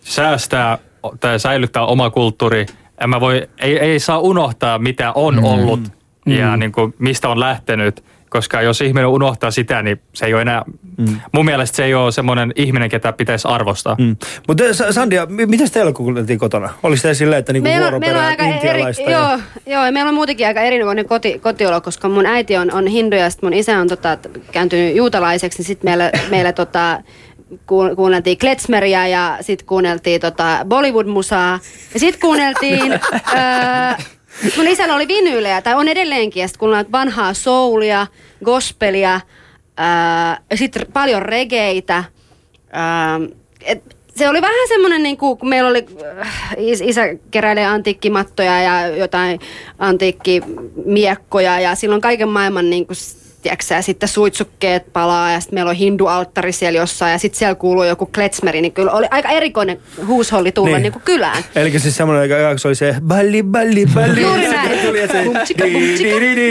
säästää tai säilyttää oma kulttuuri. En mä voi, ei saa unohtaa mitä on ollut ja niin kuin mistä on lähtenyt. Koska jos ihminen unohtaa sitä, niin se ei ole enää... Mun mielestä se ei ole semmoinen ihminen, ketä pitäisi arvostaa. Mutta Sandhja, mitäs teillä kuunneltiin kotona? Oliko teillä silleen, että niinku vuoroperä intialaista? Joo, meillä on muutenkin aika erinomainen kotiolo, koska mun äiti on hindu ja sit mun isä on kääntynyt juutalaiseksi, niin sit meillä kuunneltiin kletsmeria ja sit kuunneltiin Bollywood-musaa. Ja sit kuunneltiin... Mun isällä oli vinyylejä, tai on edelleenkin, ja sitten kun on vanhaa soulia, gospelia, ja sitten paljon regeitä. Se oli vähän semmoinen, niin kun meillä oli isä keräilee antiikkimattoja ja jotain antiikkimiekkoja, ja silloin kaiken maailman, niin kun, tiiäksä, ja sitten suitsukkeet palaa, ja sitten meillä on hindualttari siellä jossain, ja sitten siellä kuuluu joku kletsmeri, niin kyllä oli aika erikoinen huusholli tulla niin kuin kylään. Eli siis semmoinen, joka oli se balli, balli, balli. Juuri näin. Bumtsika, bumtsika.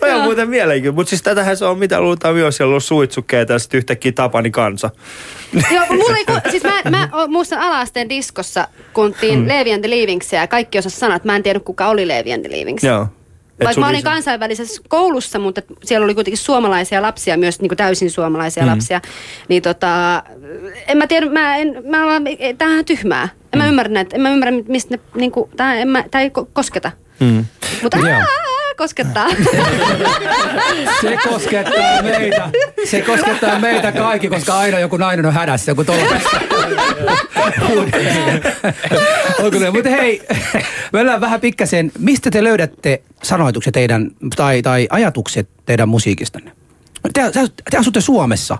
Toi on muuten mielenkiintoinen, mutta siis tätähän se on, mitä luultaan myös, siellä on suitsukkeet, ja sitten yhtäkkiä Tapani kansa. Joo, siis mä muistan ala-asteen diskossa, kun tiin Levi and the Leavingsia, ja kaikki osas sanat, mä en tiedä kuka oli Levi and the Leavings. Joo. Vaikka mä olin kansainvälisessä koulussa, mutta siellä oli kuitenkin suomalaisia lapsia, myös niin kuin täysin suomalaisia lapsia. Niin en mä tiedä, tämähän on tyhmää. En mä ymmärrä näitä, en mä ymmärrä mistä ne, niin kuin, tää ei kosketa. Mutta koskettaa. Se koskettaa meitä. Se koskettaa meitä kaikki, koska aina joku nainen on hädässä, joku tolpassa. Mutta hei, mennään vähän pikkasen. Mistä te löydätte sanoitukset teidän, tai ajatukset teidän musiikistanne? Te asutte Suomessa.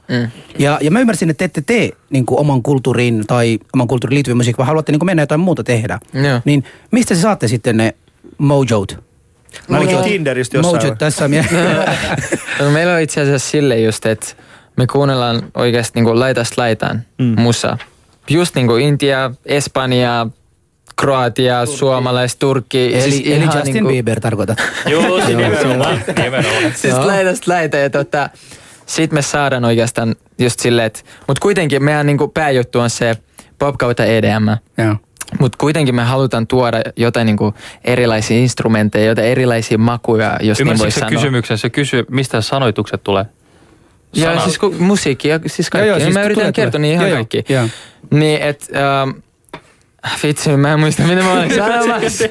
Ja mä ymmärsin, että te ette tee niin kuin oman kulttuuriin tai oman kulttuuriin liittyvän musiikkiin, vaan haluatte niin kuin mennä jotain muuta tehdä. Niin mistä te saatte sitten ne mojot? Mä olikin Tinderistä jossain. Mojot tässä no, meillä on itse asiassa silleen just, että me kuunnellaan oikeasti niin laitasta laitaan musaa. Just niin kuin Intia, Espanja, Kroatia, suomalais, Turkki. Eli Justin niin Bieber tarkoitat. Joo, se nimenomaan. Siis laidasta laitaan ja sit me saadaan oikeastaan just silleen, että... Mut kuitenkin meidän niin kuin pääjuttu on se pop kautta EDM. Joo. Mutta kuitenkin me halutaan tuoda jotain niinku erilaisia instrumentteja, jotain erilaisia makuja, jos niin voi sanoa. Ymmärsitkö se kysy, mistä sanoitukset tulee? Joo, siis musiikki ja siis kaikki. Joo, siis mä yritän kertoa niin ihan kaikki. Niin, et... Vitsi, mä en muista, mitä mä olin sanomassa.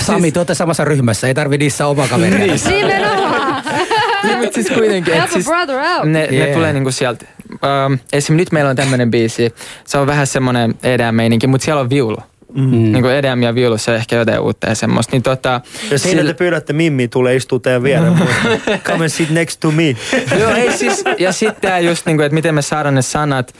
Sami, te olette samassa ryhmässä, ei tarvi niissä omaa kaveria. Nimenomaan! Mutta siis kuitenkin, että siis ne tulee niinku sieltä. Esim. Nyt meillä on tämmönen biisi, se on vähän semmonen EDM-meininki, mutta siellä on viulu. Mm. Niinku EDM ja viulussa on ehkä jotain uutta ja semmoista. Niin ja siinä te pyydätte Mimmi tulee istua teidän viereen. Come and sit next to me. Joo, ei siis, ja sitten tää just niinku, että miten me saadaan ne sanat.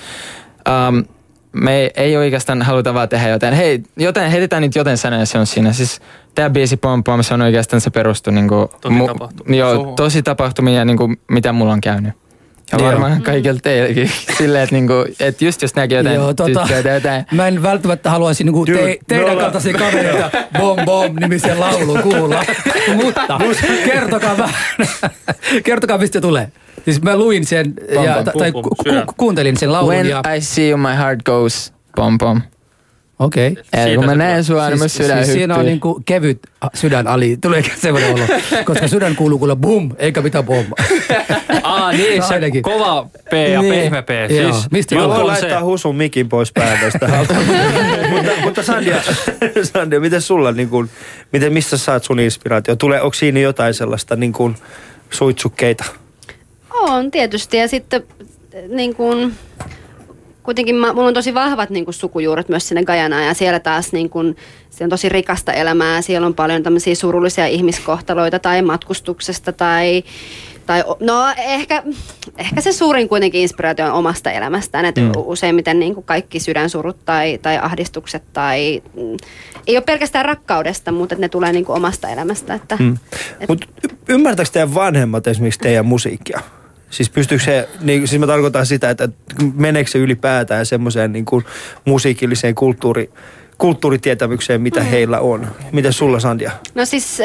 Me ei oikeastaan haluta vaan tehdä jotain. Hei, joten heitetään nyt joten sanoja, se on siinä. Siis tää biisi Pompom, se on oikeastaan, se perustuu niinku... tosi tapahtumia, niinku, mitä mulla on käynyt. Ja varmaan kaikilta teillekin. Silleen, että niinku, et just näkee jotain tyttöitä, jotain... Mä en välttämättä haluaisi niinku teidän kaltaisia kavereita Bom Bom -nimisen laulun kuulla. Mutta kertokaa vähän. Kertokaa, mistä tulee. Siis mä luin sen kuuntelin sen laulun. When ja... I see you, my heart goes pom pom. Okei. Okay. Kun mä näen sua, niin siis, sydän hyppii. Siinä on niinku kevyt sydän, Ali. Tulee semmoinen olo. Koska sydän kuuluu kuule bum, eikä mitään bomba. Niin, se ainakin. Kova P ja pehmeä P. Siis, mistä mä voin laittaa Husun mikin pois päältä. Mutta Sandhja, miten sulla, niin kun, mistä saat sun inspiraatio? Onko siinä jotain sellaista niin kun, suitsukkeita? On tietysti, ja sitten niin kuin, kuitenkin mulla on tosi vahvat niin kuin, sukujuuret myös sinne Gajanaan, ja siellä taas niin kuin, se on tosi rikasta elämää, siellä on paljon tämmöisiä surullisia ihmiskohtaloita tai matkustuksesta tai no ehkä se suurin kuitenkin inspiraatio on omasta elämästään, että useimmiten niin kuin kaikki sydänsurut tai ahdistukset tai ei ole pelkästään rakkaudesta, mutta ne tulee niin kuin omasta elämästä. Mutta ymmärtääkö teidän vanhemmat esimerkiksi teidän musiikkia? Siis pystyykö se, niin, siis mä tarkoitan sitä, että meneekö se ylipäätään semmoiseen niin kuin musiikilliseen kulttuuritietämykseen, mitä heillä on? Miten sulla, Sandhja? No siis,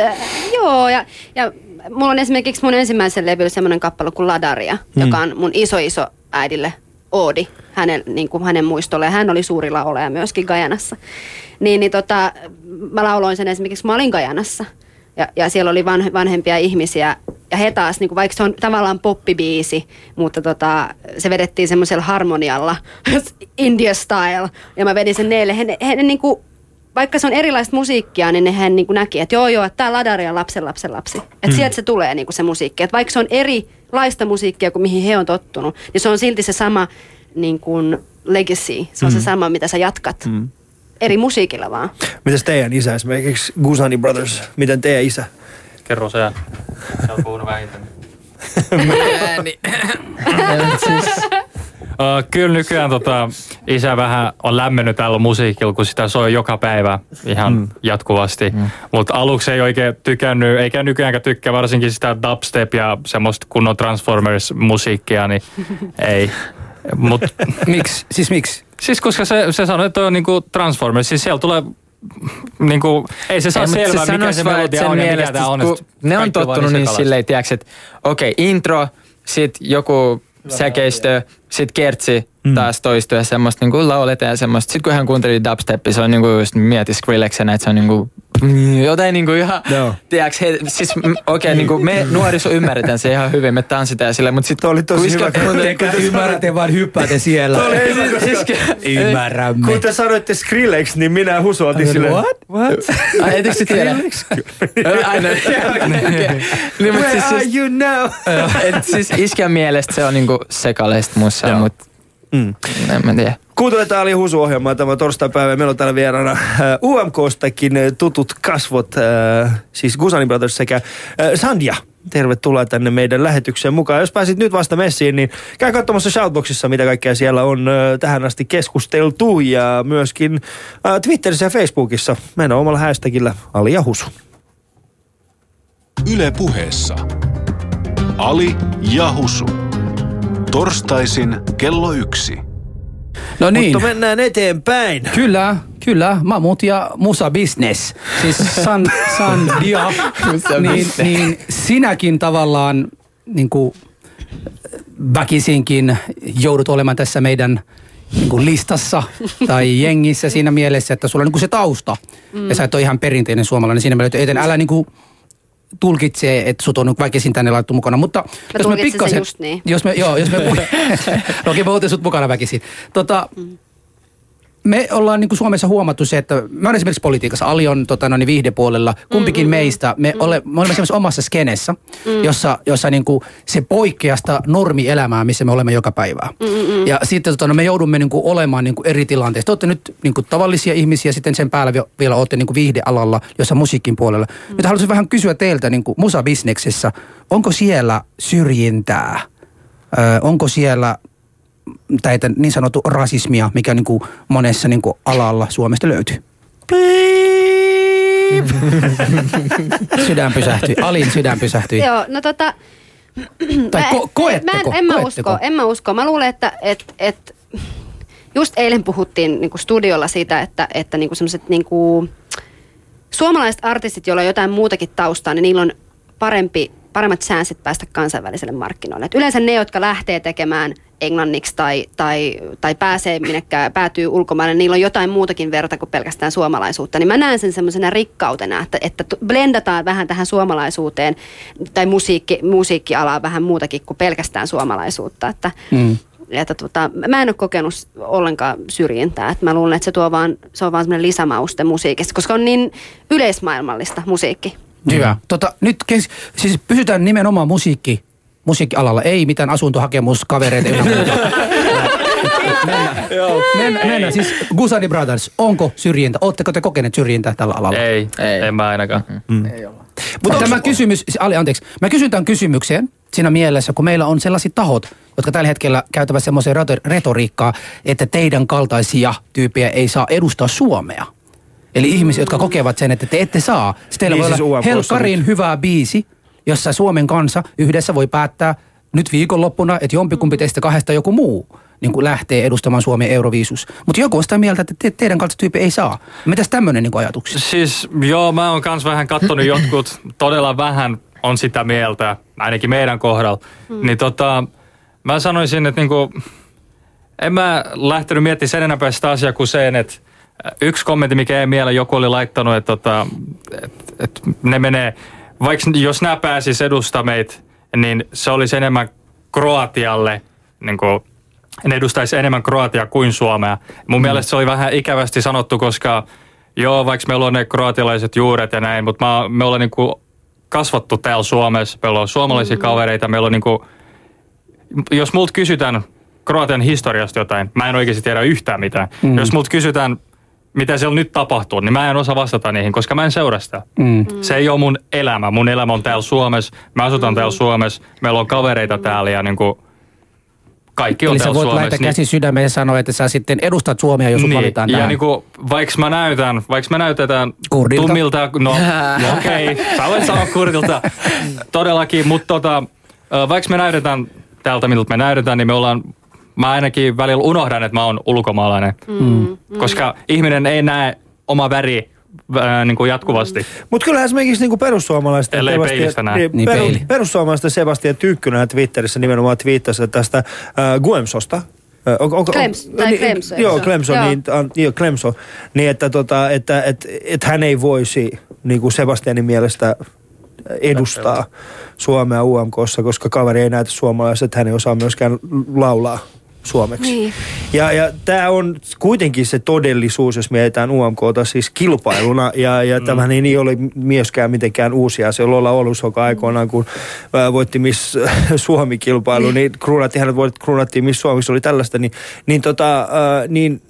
joo, ja mulla on esimerkiksi mun ensimmäisen levyllä semmoinen kappale kuin Ladaria, joka on mun iso äidille oodi, hänen muistolleen. Hän oli suuri laulaja myöskin Gajanassa. Niin, mä lauloin sen esimerkiksi, mä olin Gajanassa. Ja siellä oli vanhempia ihmisiä, ja he taas, niin kuin, vaikka se on tavallaan poppibiisi, mutta se vedettiin semmoisella harmonialla, India style, ja mä vedin sen neille. He niin kuin, vaikka se on erilaista musiikkia, niin he niin kuin näki, että joo, että tää Ladari on lapsen lapsi. Että sieltä se tulee niin kuin se musiikki. Että vaikka se on erilaista musiikkia kuin mihin he on tottunut, niin se on silti se sama niin kuin legacy. Se on se sama, mitä sä jatkat. Eri musiikilla vaan. Mitäs teidän isä esimerkiksi? Guzani Brothers. Miten teidän isä? Kerro sen. Se on puhunut vähintään. Kyllä nykyään isä vähän on lämmennyt tällä musiikilla, kun sitä soi joka päivä ihan jatkuvasti. Mutta aluksi ei oikein tykännyt, eikä nykyäänkään tykkää, varsinkin sitä dubstep ja semmoista kunnon Transformers-musiikkia, niin ei. Mut miksi? Siis miksi? Siis koska se sanoi, että on niinku Transformers, siis siellä tulee niinku, ei se saa selvää, mikä se melodia on ja mikä tää on. Ne on tottunut niin silleen, tiiäks, että okei, intro, sit joku säkeistö, sit kertsi taas toistuu ja semmoista niinku lauletaan ja semmoista. Sit kun hän kuunteli dubsteppi, se on niinku just mieti Skrillexenä, että se on niinku jotain niinku ihan, tiiäks, siis okei, niinku me nuoriso ymmärretään se ihan hyvin, me tanssitaan sille, mut sit... Tuo oli tosi hyvä, kun te ymmärrätte, vaan hyppäätte siellä. Tuo oli ymmärrämme. Kun te sanoitte Skrillex, niin minä husuotin silleen. What? Ai, etikö se tiedä? Aina. Where are you now? Et siis iskän mielestä se on niinku sekalaista musaa, mut... En mä tiedä. Kuuntelette Ali Husu-ohjelmaa tämä torstaipäivä. Meillä on täällä vieraana UMKstakin tutut kasvot, siis Guzani Brothers sekä Sandhja. Tervetuloa tänne meidän lähetykseen mukaan. Jos pääsit nyt vasta messiin, niin käy katsomassa Shoutboxissa, mitä kaikkea siellä on tähän asti keskusteltu. Ja myöskin Twitterissä ja Facebookissa. Mennään omalla hashtagillä Ali ja Husu. Yle Puheessa. Ali ja Husu. Torstaisin kello 1. No niin. Mutta mennään eteenpäin. Kyllä. Mamut ja musa business. Siis Sandhja. niin sinäkin tavallaan niin kuin väkisinkin joudut olemaan tässä meidän niin listassa tai jengissä siinä mielessä, että sulla on niin se tausta. Mm. Ja sä et ole ihan perinteinen suomalainen siinä mielessä, joten älä niin kuin tulkitsee, että sut on väkisin tänne laittu mukana. Mutta mä jos me pikkasen... just niin. Jos me no okei, me otin sut mukana väkisin. Me ollaan niin kuin Suomessa huomattu se, että mä olen esimerkiksi politiikassa, Ali on viihdepuolella, kumpikin meistä, me olemme esimerkiksi omassa skenessä, jossa niin kuin se poikkeasta normielämää, missä me olemme joka päivää. Ja sitten me joudumme niin kuin olemaan niin kuin eri tilanteissa. Te olette nyt niin kuin tavallisia ihmisiä, sitten sen päällä vielä olette niin kuin viihdealalla, jossa musiikin puolella. Nyt haluaisin vähän kysyä teiltä niin kuin musabisneksessä, onko siellä syrjintää? Onko siellä... tai niin sanottu rasismia, mikä niin kuin monessa niin kuin alalla Suomesta löytyy. Sydän pysähtyi. Alin sydän pysähtyi. Joo, no tai koetteko? En mä usko. Mä luulen, että just eilen puhuttiin niin kuin studiolla siitä, että niin kuin semmoiset niin kuin suomalaiset artistit, joilla on jotain muutakin taustaa, niin niillä on paremmat säänsit päästä kansainväliselle markkinoille. Et yleensä ne, jotka lähtee tekemään englanniksi tai päätyy ulkomaille, niillä on jotain muutakin verta kuin pelkästään suomalaisuutta. Niin mä näen sen semmoisena rikkautena, että blendataan vähän tähän suomalaisuuteen tai musiikkialaan vähän muutakin kuin pelkästään suomalaisuutta. Mä en ole kokenut ollenkaan syrjintää. Että mä luulen, että se on vaan semmoinen lisämauste musiikista, koska on niin yleismaailmallista musiikki. Hyvä. Nyt siis pysytään nimenomaan musiikkialalla, ei mitään asuntohakemuskavereita ynnä muuta. Mennään. Siis Guzani Brothers, onko syrjintä? Oletteko te kokeneet syrjintää tällä alalla? Ei. En mä ainakaan. Ei olla. Mutta tämä kysymys, Ali, anteeksi. Mä kysyn tämän kysymykseen siinä mielessä, kun meillä on sellaiset tahot, jotka tällä hetkellä käytävät semmoiseen retoriikkaa, että teidän kaltaisia tyyppejä ei saa edustaa Suomea. Eli ihmisiä, jotka kokevat sen, että te ette saa. Teillä voi olla helkkarin hyvä biisi, jossa Suomen kansa yhdessä voi päättää nyt viikonloppuna, että jompikumpi teistä kahdesta joku muu niin kuin lähtee edustamaan Suomen Euroviisussa. Mutta joku on sitä mieltä, että teidän kaltaista tyyppi ei saa. Mitäs tämmöinen niin ajatuksia? Siis joo, mä oon kans vähän kattonut jotkut, todella vähän on sitä mieltä, ainakin meidän kohdalla. Niin mä sanoisin, että niinku, en mä lähtenyt miettimään sen enempää sitä asiaa kuin sen, että yksi kommentti, mikä ei mieleen, joku oli laittanut, että ne menee, vaikka jos nämä pääsis edustaa meitä, niin se olisi enemmän Kroatialle, niin kuin ne edustaisi enemmän Kroatiaa kuin Suomea. Mun mielestä se oli vähän ikävästi sanottu, koska joo, vaikka meillä on ne kroatialaiset juuret ja näin, mutta me ollaan niin kuin kasvattu täällä Suomessa, meillä on suomalaisia kavereita, meillä on niin kuin, jos multa kysytään Kroatian historiasta jotain, mä en oikeasti tiedä yhtään mitään. Jos multa kysytään, mitä siellä nyt tapahtuu, niin mä en osaa vastata niihin, koska mä en seuraa sitä. Se ei ole mun elämä. Mun elämä on täällä Suomessa, mä asutan täällä Suomessa, meillä on kavereita täällä ja niinku kaikki on täällä Suomessa. Eli sä voit laittaa käsi sydämeen ja sanoa, että sä sitten edustat Suomea, jos sut valitaan tähän. Ja niinku, vaikka mä näytän kurdilta. Tummilta, no okei, sä voit sanoa kurdilta, todellakin, mutta vaikka me näytetään täältä, miltä me näytetään, niin me ollaan... Mä ainakin välillä unohdan, että mä oon ulkomaalainen, koska ihminen ei näe oma väri niin kuin jatkuvasti. Mutta kyllä esimerkiksi niin kuin perussuomalaisten Sebastian Tykkynenhän Twitterissä nimenomaan twiittasi tästä Guemsosta. Clemson. Niin, että hän ei voisi niin kuin Sebastianin mielestä... edustaa Suomea UMK:ssa, koska kaveri ei näytä suomalaiset, että hän ei osaa myöskään laulaa suomeksi. Niin. Ja tämä on kuitenkin se todellisuus, jos mietitään UMK:ta siis kilpailuna, ja tämähän ei ole myöskään mitenkään uusia asia. Lola Olus, joka aikoinaan, kun voitti Miss Suomi-kilpailu, niin kruunattiin Miss Suomi, se oli tällaista, niin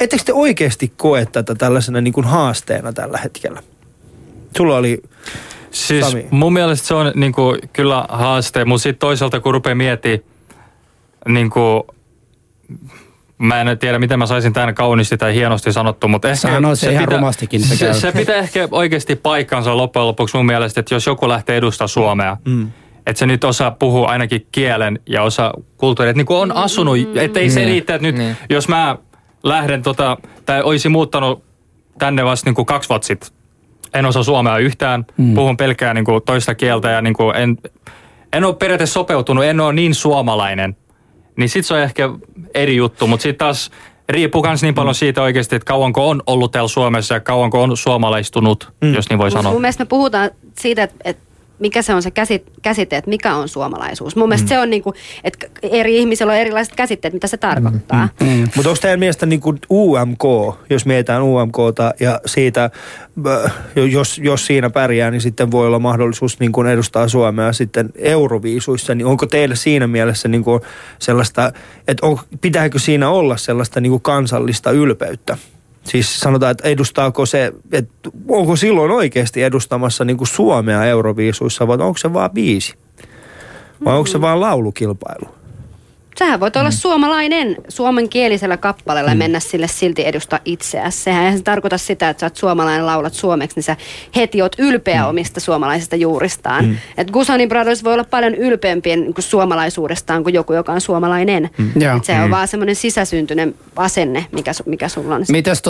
ettekö te oikeasti koe tätä tällaisena niin kuin haasteena tällä hetkellä? Sulla oli... Siis Sami. Mun mielestä se on niin kuin, kyllä haaste, mutta sitten toisaalta kun rupeaa miettimään, niin kuin, mä en tiedä miten mä saisin tämän kauniisti tai hienosti sanottu, mutta ehkä se pitää ehkä oikeasti paikkansa loppujen lopuksi mun mielestä, että jos joku lähtee edustaa Suomea, että se nyt osaa puhua ainakin kielen ja osaa kulttuuria, että niin kuin on asunut, että ei se riitä, että nyt jos mä lähden tai olisin muuttanut tänne vasta niin kuin 2 vuotta sitten, en osaa suomea yhtään, puhun pelkkää niin kuin toista kieltä ja niin kuin en ole periaatteessa sopeutunut, en ole niin suomalainen. niin sit se on ehkä eri juttu, mutta sit taas riippuu kans niin paljon siitä oikeasti, että kauanko on ollut täällä Suomessa ja kauanko on suomalaistunut, jos niin voi sanoa. Mun mielestä me puhutaan siitä, että mikä se on se käsite, että mikä on suomalaisuus. Mun mielestä se on niin kuin, että eri ihmisillä on erilaiset käsitteet, mitä se tarkoittaa. Mutta onko teidän mielestä niin kuin UMK, jos mietitään UMKta ja siitä, jos siinä pärjää, niin sitten voi olla mahdollisuus niin kuin edustaa Suomea sitten euroviisuissa. Niin onko teillä siinä mielessä niin kuin sellaista, että pitääkö siinä olla sellaista niin kuin kansallista ylpeyttä? Siis sanotaan, että edustaako se, että onko silloin oikeasti edustamassa niin kuin Suomea euroviisuissa, vai onko se vaan biisi? Vai onko se vaan laulukilpailu? Sähän voit olla suomalainen suomenkielisellä kappaleella ja mennä sille silti edustaa itseäsi. Sehän ei tarkoita sitä, että sä oot suomalainen, laulat suomeksi, niin sä heti oot ylpeä omista suomalaisista juuristaan. Et Guzani Brothers voi olla paljon ylpeämpiä niin kuin suomalaisuudestaan kuin joku, joka on suomalainen. Se on vaan semmoinen sisäsyntyinen asenne, mikä sulla on. Mites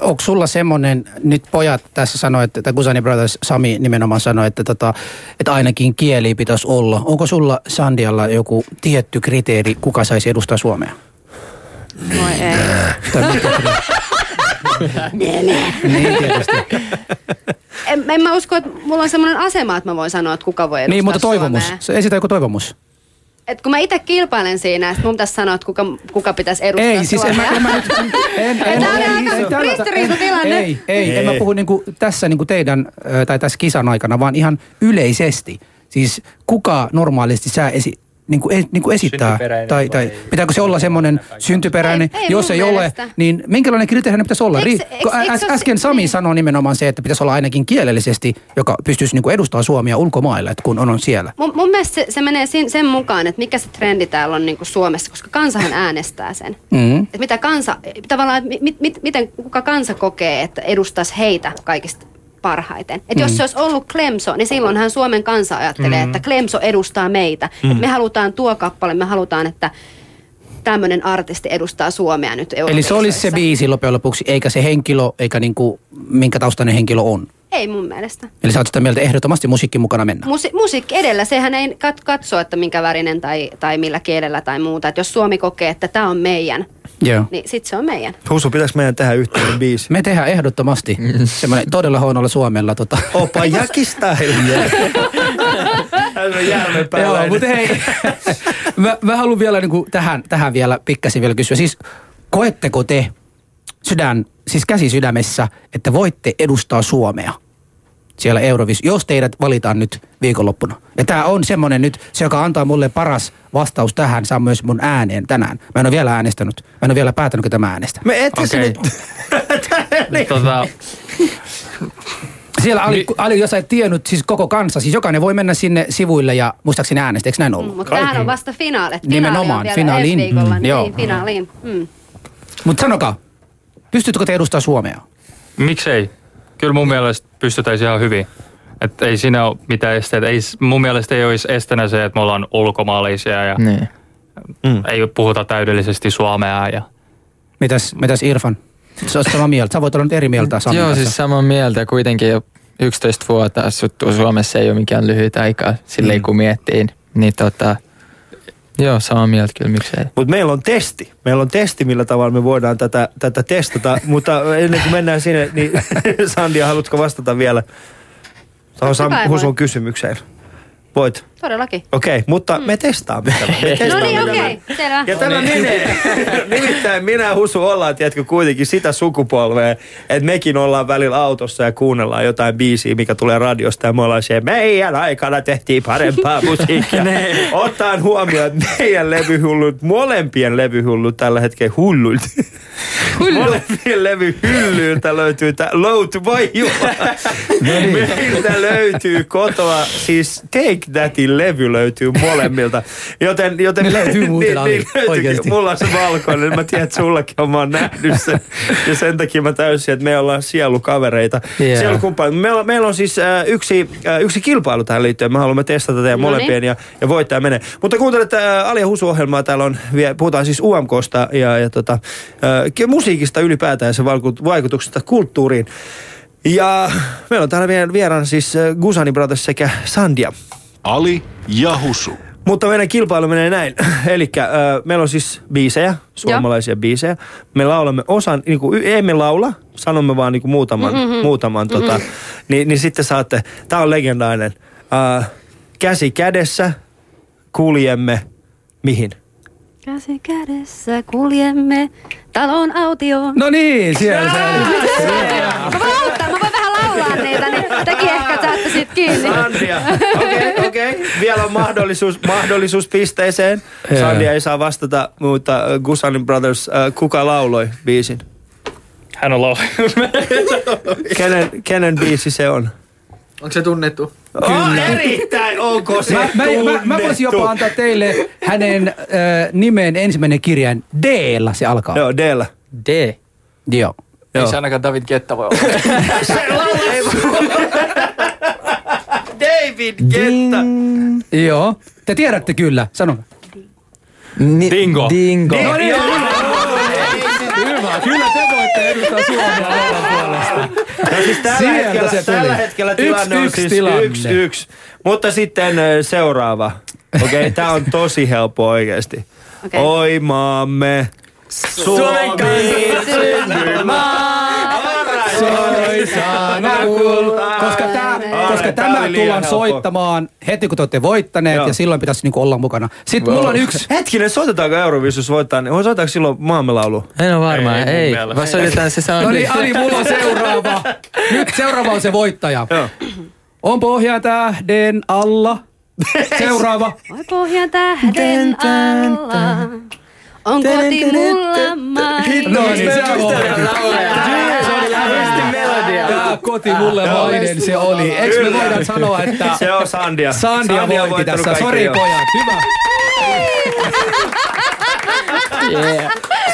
onko sulla semmoinen, nyt pojat tässä sanoi, että Guzani Brothers, Sami nimenomaan sanoi, että ainakin kieli pitäisi olla. Onko sulla Sandhialla joku tietty kriteeri, kuka saisi edustaa Suomea? Niin tietysti. En mä usko, että mulla on semmoinen asema, että mä voin sanoa, että kuka voi edustaa Suomea. Niin, mutta toivomus. Suomea. Esitä joku toivomus. Et kun mä itse kilpailen siinä, että mun pitäisi sanoa, että kuka pitäisi edustaa Suomea. Ei, siis en mä nyt... Tämä on aika ristiriitatilanne. Ei, en mä puhu niinku tässä niinku teidän, tai tässä kisan aikana, vaan ihan yleisesti. Siis kuka normaalisti sä niin kuin esittää, tai pitääkö se olla semmoinen syntyperäinen, jos ei mielestä ole, niin minkälainen kriteeri pitäisi olla? Äsken Sami sanoi nimenomaan se, että pitäisi olla ainakin kielellisesti, joka pystyisi niin kuin edustamaan Suomea ulkomailla, kun on siellä. Mun mielestä se menee sen mukaan, että mikä se trendi täällä on niin kuin Suomessa, koska kansahan äänestää sen. Että mitä kansa, tavallaan, miten kuka kansa kokee, että edustaisi heitä kaikista parhaiten. Et jos se olisi ollut Clemso, niin silloinhan Suomen kansa ajattelee, että Clemso edustaa meitä. Et me halutaan tuo kappale, me halutaan, että tämmöinen artisti edustaa Suomea nyt Euroopissa. Eli se olisi se biisi loppujen lopuksi, eikä se henkilö, eikä niinku, minkä taustainen henkilö on. Ei mun mielestä. Eli sä oot sitä mieltä ehdottomasti musiikkin mukana mennä? Musiikki edellä. Sehän ei katso, että minkä värinen tai millä kielellä tai muuta. Et jos Suomi kokee, että tää on meidän, niin sit se on meidän. Husu, pitäis meidän tehdä yhteinen biisi? Me tehdään ehdottomasti. Semmoinen todella huonolla suomella. Opa jakista. Joo, mutta hei. Mä haluan vielä niin kuin tähän vielä pikkasen vielä kysyä. Siis koetteko te siis käsi sydämessä, että voitte edustaa Suomea siellä Euroviisussa, jos teidät valitaan nyt viikonloppuna. Ja tää on semmonen nyt, se joka antaa mulle paras vastaus tähän, saa myös mun ääneen tänään. Mä en ole vielä äänestänyt. Mä en ole vielä päätänyt, ketä mä äänestän. Siellä Ali, jos sä et tiennyt, siis koko kansa, siis jokainen voi mennä sinne sivuille ja muistaakseni äänestä, eikö näin ollut? Mutta tämähän on vasta finaalit. Nimenomaan, finaaliin. Mutta sanokaa, pystytkö te edustamaan Suomea? Miksei? Kyllä mun mielestä pystytäisiin ihan hyvin. Et ei siinä ole mitään esteitä. Mun mielestä ei olisi estänä se, että me ollaan ulkomaalaisia ja ei puhuta täydellisesti suomea. Ja mitäs Irfan? Sä oot samaa mieltä. Sä voit olla nyt eri mieltä. Joo, siis samaa mieltä. Kuitenkin jo 11 vuotta asuttu Suomessa ei ole mikään lyhyt aika. Silleen kun miettii, niin joo, samaa mieltä kyllä, miksei. Mutta meillä on testi. Meillä on testi, millä tavalla me voidaan tätä testata. Mutta ennen kuin mennään sinne, niin Sandhja, haluatko vastata vielä tuohon Husun kysymykseen? Voit. Todellakin. Okei, mutta me testaamme tämän. No niin, okei, selvä. Ja tämä menee. Nimittäin minä ja Husu ollaan, tiedätkö, kuitenkin sitä sukupolvea, että mekin ollaan välillä autossa ja kuunnellaan jotain biisiä, mikä tulee radiosta ja me ollaan siellä, meidän aikana tehtiin parempaa musiikkia. Ottaen huomioon, että meidän levyhullut, molempien levyhullut tällä hetkellä hullut. Molempien levyhyllyiltä löytyy meiltä löytyy kotoa, siis Take Thatin levy löytyy molemmilta. Joten ne löytyy muuten oikeasti. Mulla on se valkoinen, mä tiedän, että sullakin on, mä oon nähnyt sen. Ja sen takia mä täysin, että me ollaan sielukavereita. Yeah. Meillä on siis yksi kilpailu tähän liittyen. Me haluamme testata teidän molempien ja voittaa menee. Mutta kuuntelet Ali ja Husu-ohjelmaa. Täällä on, puhutaan siis UMKsta ja musiikista ylipäätään sen vaikutuksesta kulttuuriin. Ja meillä on täällä vielä vieraan siis Guzani Brothers sekä Sandhja. Ali ja Husu. Mutta meidän kilpailu menee näin. Elikkä meillä on siis biisejä, suomalaisia biisejä. Me laulamme osan, niin kuin, ei me laula, sanomme vaan niin kuin muutaman niin sitten saatte, tää on legendainen, käsi kädessä kuljemme mihin? Käsi kädessä kuljemme talon autioon. No niin, siellä se. Niitä, niin tekin ehkä saatte sit kiinni. Sandhja. Okei. Vielä on mahdollisuus pisteeseen. Sandhja ei saa vastata, mutta Guzani Brothers, kuka lauloi biisin? Hän on lauloi. Kenen biisi se on? Onko se tunnettu? Kyllä. Erittäin onko se tunnettu. Mä voisin jopa antaa teille hänen nimen ensimmäinen kirjain. D-llä se alkaa. Joo, D-llä. D. Joo. Joo. Ei se ainakaan David Guetta voi olla. Se David Guetta. Joo. Te tiedätte kyllä. Sano. Dingo. Dingo. Hyvä. Kyllä te voitte edustaa Suomea laulun puolesta. No siis tällä hetkellä tilanne on siis 1-1. Mutta sitten seuraava. Okei, tää on tosi helppo oikeesti. Okay. Oi maamme. Suomen kansan maa, soisana kultaa. Koska tämä tullaan soittamaan heti, kun te olette voittaneet, ja silloin pitäisi niinku olla mukana. Sitten mulla on yksi... Hetkinen, soitetaanko Euroviisussa voittaa? Soitetaanko silloin maamme laulu? En ole varmaan, ei. Vaan soitetaan se saanti. No niin, Ali, mulla on seuraava. Nyt seuraava on se voittaja. On pohjaa tähden alla. Seuraava. On pohjaa tähden alla. On koti mulla mainen. No niin, se on koti mulle mainen, se oli. Eiks me voidaan sanoa, että... Se on Sandhja. Sandhja voitti tässä. Sori pojat, hyvä.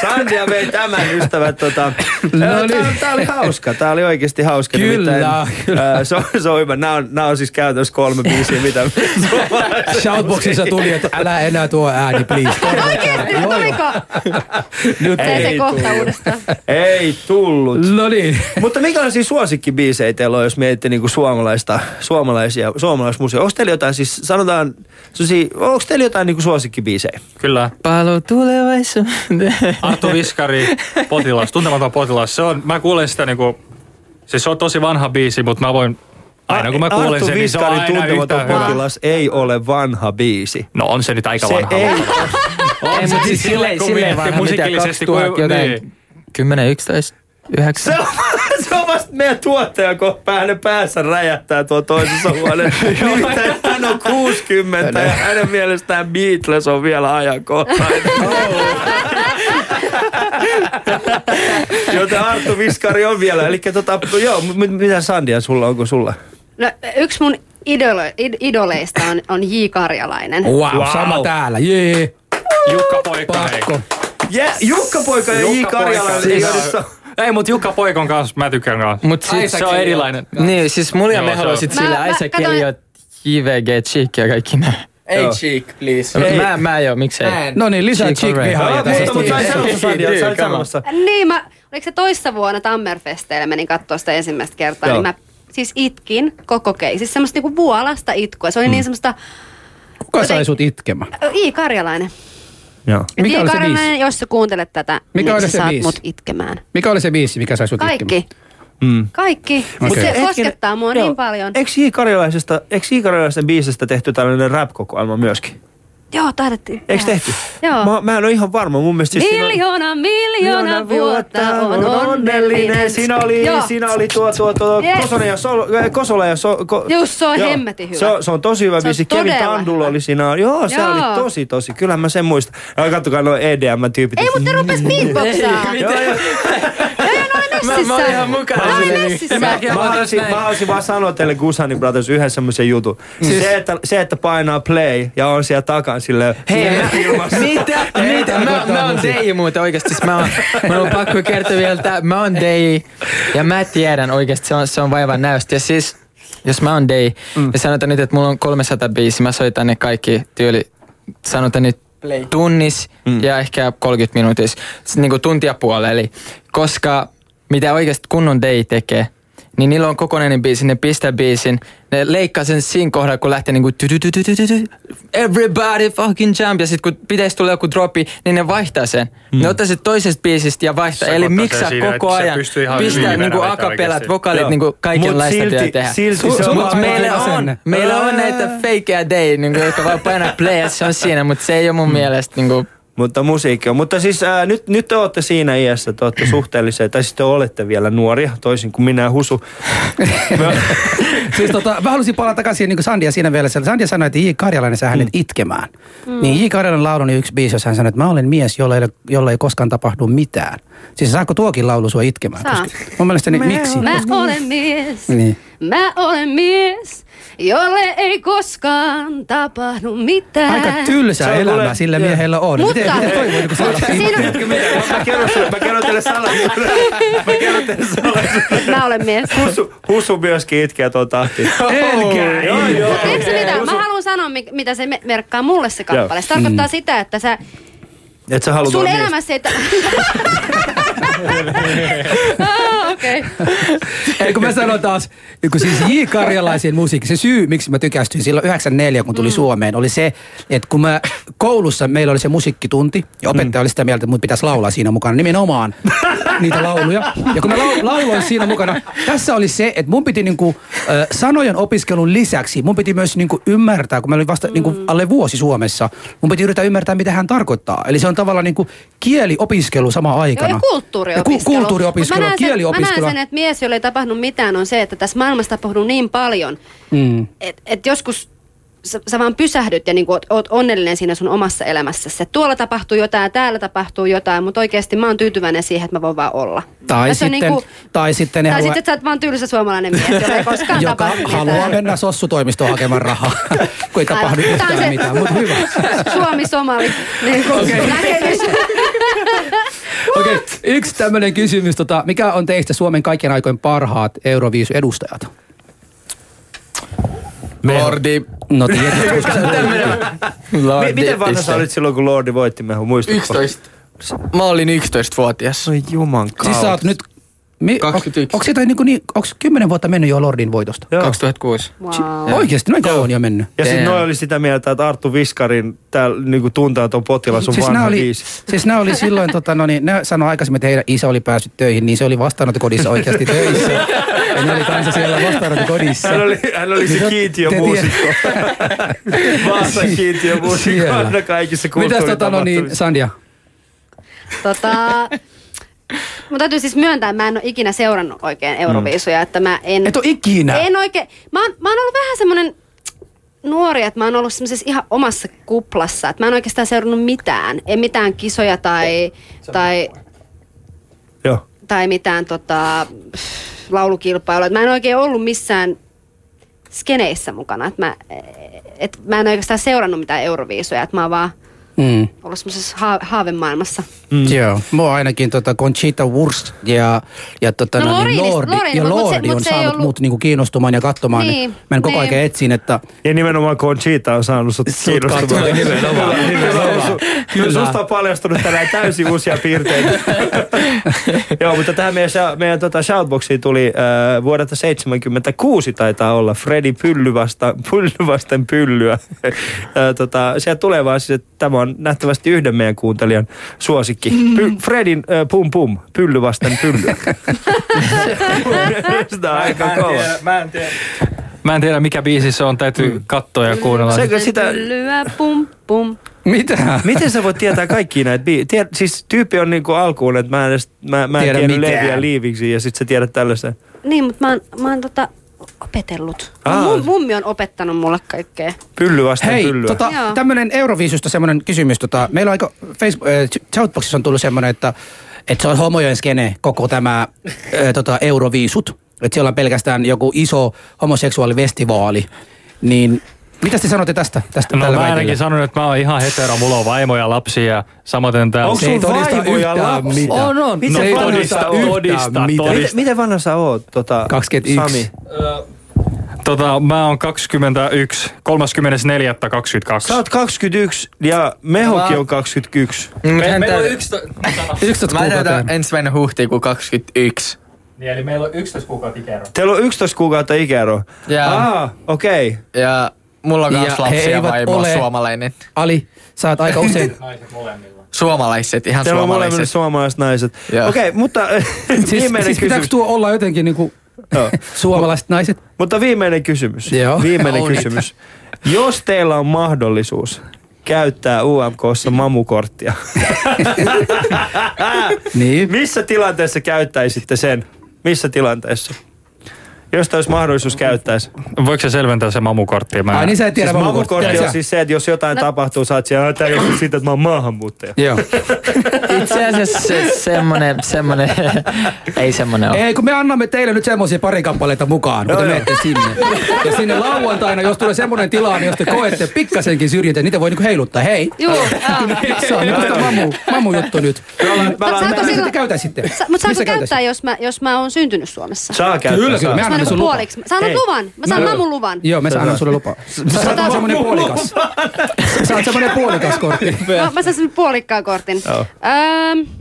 Sandhja vei tämän, ystävät. Tää oli hauska, tää oli oikeesti hauska. Kyllä. Se on hyvä. Nää on siis käytössä 3 biisiä, mitä... Shoutboxissa tuli, että älä enää tuo ääni, please. Oikeesti, tuliko? Nyt ei tullut. Ei tullut. No niin. Mutta minkälaisia suosikkibiisejä teillä on, jos mietitte niinku suomalaismusiikkia? Onks teillä jotain siis, sanotaan, onks teillä jotain niinku suosikkibiisejä? Kyllä. Palo tulevaisuuteen. Arttu Wiskari, Potilas, Tuntematon potilas. Se on, mä kuulen sitä niinku, siis se on tosi vanha biisi, mutta mä voin, aina kun mä kuulen sen, niin se on aina yhtään hyvä. Arttu Wiskari, Tuntematon potilas ei ole vanha biisi. No on se nyt aika vanha. Se ei ole. En, mutta siis silleen vanha, mitä 2010, 2011, 2009. Se on vasta meidän tuottaja, kun hänen päässä räjähtää tuo toisessa huoneen. Nimittäin hän on 60 ja hänen mielestään Beatles on vielä ajankohtainen. Joten Arttu Wiskari on vielä. Elikkä joo, mitä Sandhja sulla, onko sulla? No yksi mun idoleista on J Karjalainen. Wow, sama täällä, jee. Jukka Poika. Jukka Poika ja J Karjalainen. Ei, mut Jukka Poikon kanssa mä tykkään kanssa. Mut siis se on erilainen. Niin, siis mulla ja Meho on sit sillä Aisakelio, JVG, Cheek ja kaikki nää. Ei Cheek, please. Mä joo, miksei. No niin, lisää Cheek vihaa. Mutta sain samassa. Niin, oliko se toissa vuonna Tammerfesteillä, menin kattoo sitä ensimmäistä kertaa, niin mä siis itkin koko keisissä. Siis semmoista niinku vuolasta itkua. Se oli niin semmoista... Kuka sai sut itkemään? J Karjalainen. Mikä oli se biisi? Jos sä kuuntelet tätä, niin sä saat mut itkemään. Mikä oli se biisi, mikä sai sut itkemään? Kaikki. Okay. Se koskettaa mua niin paljon. Eikö J Karjalaisen biisestä tehty tällainen rap-kokoelma myöskin? Joo, taidettiin. Eikö tehty? Joo. Mä en ole ihan varma. Mun mielestä miljoona vuotta on onnellinen. Siinä oli Kosola ja Just, se on hemmetin hyvä. Se on tosi hyvä biisi. Kevin Tandul oli siinä. Joo, se oli tosi. Kyllähän mä sen muistan. Katsokaa nuo EDM-tyypit. Ei, mutta ne rupes beatboxaa. Mä oon ihan mukana. Mä haluaisin vaan sanoa teille Guzani Brothers yhden semmoisen jutun. Se, että painaa play ja on siellä takan silleen. Hei, mitä? Mä oon DJ muuten oikeesti. Mä oon pakko kertoa vielä, että mä oon DJ ja mä tiedän oikeesti, se on vaivan näystä. Ja siis, jos mä oon DJ ja sanotaan nyt, että mulla on 300 biisi, mä soitan ne kaikki tyyli, sanotaan nyt, tunnis ja ehkä 30 minuutis, niin kuin tuntia puolella. Koska mitä oikeasti kunnon day tekee, niin niillä on kokonainen biisi, ne pistää biisin. Ne leikkaa sen siinä kohdalla, kun lähtee niinku everybody fucking jump. Ja sit kun pitäisi tulla joku droppi, niin ne vaihtaa sen. Ne ottaa sen toisesta biisistä ja vaihtaa. Eli miksaa koko ajan. Pistää niinku akapelat, vokaalit, niinku kaikenlaista työtä tehdä. Mut meillä on näitä fakeja day, niinku, jotka vaan painaa play ja se on siinä. Mut se ei oo mun mielestä niinku... Mutta musiikki on. Mutta siis nyt te olette siinä iässä, te olette suhteellisia, tai siis te olette vielä nuoria, toisin kuin minä ja Husu. Siis mä halusin palata takaisin niin kuin Sandhja siinä vielä. Sandhja sanoi, että J. Karjalainen sai hänet itkemään. Niin J. Karjalainen laulun yksi biisi, jos hän sanoi, että mä olen mies, jolla ei koskaan tapahdu mitään. Siis saako tuokin laulu sua itkemään? Saa. Mun mielestäni miksi? Mä olen mies. Niin. Mä olen mies, jolle ei koskaan tapahdu mitään. Aika tylsää elämää sillä miehellä on. Mutta... Miten toivon, kun mä kerron teille salaisuuden. Mä olen mies. Husu myöskin itkeä tuon tahtiin. Elkää! Eikö se mitään? Mä haluan sanoa, mitä se merkkaa mulle se kappale. Se tarkoittaa sitä, että sä... Et sä haluat olla mies. Sun elämässä ei... Okei. Kun mä sanon taas, kun siis J. Karjalaisen musiikki, se syy, miksi mä tykästyin silloin 94, kun tuli Suomeen, oli se, että kun mä koulussa, meillä oli se musiikkitunti, ja opettaja oli sitä mieltä, että mun pitäisi laulaa siinä mukana, nimenomaan niitä lauluja. Ja kun mä lauloin siinä mukana, tässä oli se, että mun piti niinku, sanojen opiskelun lisäksi, mun piti myös niinku ymmärtää, kun mä olin vasta niinku alle vuosi Suomessa, mun piti yrittää ymmärtää, mitä hän tarkoittaa. Eli se on tavallaan niinku kieliopiskelu samaan aikana. Joo, ja kulttuuriopiskelu, kieliopiskelu. Mä näen sen, että mies, jolle ei tapahdu mitään, on se, että tässä maailmassa tapahtuu niin paljon, että et joskus sä vaan pysähdyt ja niin kuin oot onnellinen siinä sun omassa elämässäsi. Että tuolla tapahtuu jotain, täällä tapahtuu jotain, mutta oikeasti mä oon tyytyväinen siihen, että mä voin vaan olla. Tai sitten, että sä oot vaan tylsä suomalainen mies, jolla ei koskaan tapahdu mitään. Joka haluaa mennä sossutoimistoon hakemaan rahaa, kun ei tapahdu yhtään mitään, mutta hyvä. Suomi-somali. Niin näkemys. Okei, yksi tämmöinen kysymys. Mikä on teistä Suomen kaikkien aikojen parhaat Euroviisu-edustajat? Lordi. No tietysti. Miten vanha sä olit silloin, kun Lordi voitti Meho? Muistatko? 11. Mä olin 11-vuotias. Oi juman kautta. Siis sä oot nyt... 21. Onko 10 vuotta mennyt jo Lordin voitosta? Joo. 2006. Wow. Oikeesti, noin kauan on jo mennyt. Ja sitten noi oli sitä mieltä, että Arttu Wiskarin niinku tunteeton potilas on siis vanha biisi. Siis nää oli silloin, ne sanoi aikaisemmin, että heidän isä oli päässyt töihin, niin se oli vastaanottokodissa oikeasti töissä. Ja ne oli kanssa siellä vastaanottokodissa. Hän oli se kiintiömuusikko. Vaasan kiintiömuusikko aina kaikissa kulttuuritapahtumissa. Mitäs Sandhja? Mun täytyy siis myöntää, mä en ole ikinä seurannut oikein Euroviisuja, että mä en... Et ole ikinä? En oikein. Mä oon ollut vähän semmonen nuori, että mä oon ollut semmoisessa ihan omassa kuplassa, että mä en oikeastaan seurannut mitään. En mitään kisoja tai mitään laulukilpailuja. Mä en oikein ollut missään skeneissä mukana, että mä en oikeastaan seurannut mitään Euroviisuja, että mä oon vaan... Olla semmoisessa haavemaailmassa. Joo. Mua ainakin Conchita Wurst ja Lordi on saanut mut niinku kiinnostumaan ja katsomaan. Niin, mä en koko ajan etsin, että... Ja nimenomaan Conchita on saanut sut kiinnostumaan. Kyllä susta on paljastunut tänään täysin uusia piirteitä. Joo, mutta tähän meidän shoutboxiin tuli vuodelta 1976 taitaa olla Freddy Pyllyvästen pyllyä. Siellä tulee vaan siis, että tämä on nähtävästi yhden meidän kuuntelijan suosikki. Fredin pum pum, pylly vasten pylly. Sitä on aika kova. Mä en tiedä mikä biisi se on, täytyy katsoa ja kuunnella. Pyllyä pum pum. Mitä? Miten sä voit tietää kaikki näitä biisejä? Siis tyyppi on niinku alkuun, että mä en tiedä leviä liiviksi ja sit sä tiedät tällaista. Niin, mutta mä oon opetellut. Mummi on opettanut mulle kaikkea. Pylly vastaan pyllyä. Hei, tämmönen Euroviisusta semmonen kysymys. Meillä on aika... Shoutboxissa on tullut semmonen, että se on homojen skene koko tämä Euroviisut. Että siellä on pelkästään joku iso homoseksuaalifestivaali. Niin... Mitä te sanotte tästä? No mä ainakin sanon, että mä oon ihan hetero, mulla on vaimoja ja lapsia, samaten täällä. Onko sun vaimoja lapsia? On. No todista. Miten vanha sä oot, Sami? Mä oon 21, 34.22. Sä oot 21 ja Mehokin on 21. Meillä on 11. Mä täytän ensimmäinen huhtikuun 21. Niin, eli meillä on 11 kuukautta ikäero. Teillä on 11 kuukautta ikäero? Ah, okei. Okay. Ja mulla on kans lapsia, vaimo on suomalainen. Ali, sä oot aika usein... Naiset molemmilla. Suomalaiset, ihan teillä suomalaiset. Teillä on molemmilla suomalaiset naiset. Okei, okay, mutta viimeinen kysymys. Pitääkö tuo olla jotenkin niinku suomalaiset naiset? Mutta viimeinen kysymys. Joo. Viimeinen kysymys. Jos teillä on mahdollisuus... käyttää UMK:ssa mamukorttia. Niin. Missä tilanteessa käyttäisitte sen? Missä tilanteessa? Jos olisi mahdollisuus käyttäisi. Voiko se selventää se mamukortti? Ai niin, sä et tiedä siis mamukortti on siis se, että jos jotain tapahtuu, sä oot siellä, että siitä, että mä oon maahanmuuttaja. Joo. Itse asiassa semmonen, ei semmonen ole. Ei, kun me annamme teille nyt semmosia pari kappaleita mukaan, kun te menette sinne. Ja sinne lauantaina, jos tulee semmonen tilanne, niin jos te koette pikkasenkin syrjintä, niitä voi niinku heiluttaa. Hei. Joo. Se on mamu juttu nyt. Mitä te käytäisitte? Mutta saanko käyttää, jos mä oon syntynyt Suomessa? Saa käyttää. Puoliksi. Sä annat luvan. Mä saan mamun luvan. Joo, mä annan sulle lupaa. Sä oot semmonen puolikas. Sä oot semmonen puolikas kortin. No, mä saan semmonen puolikkaan kortin.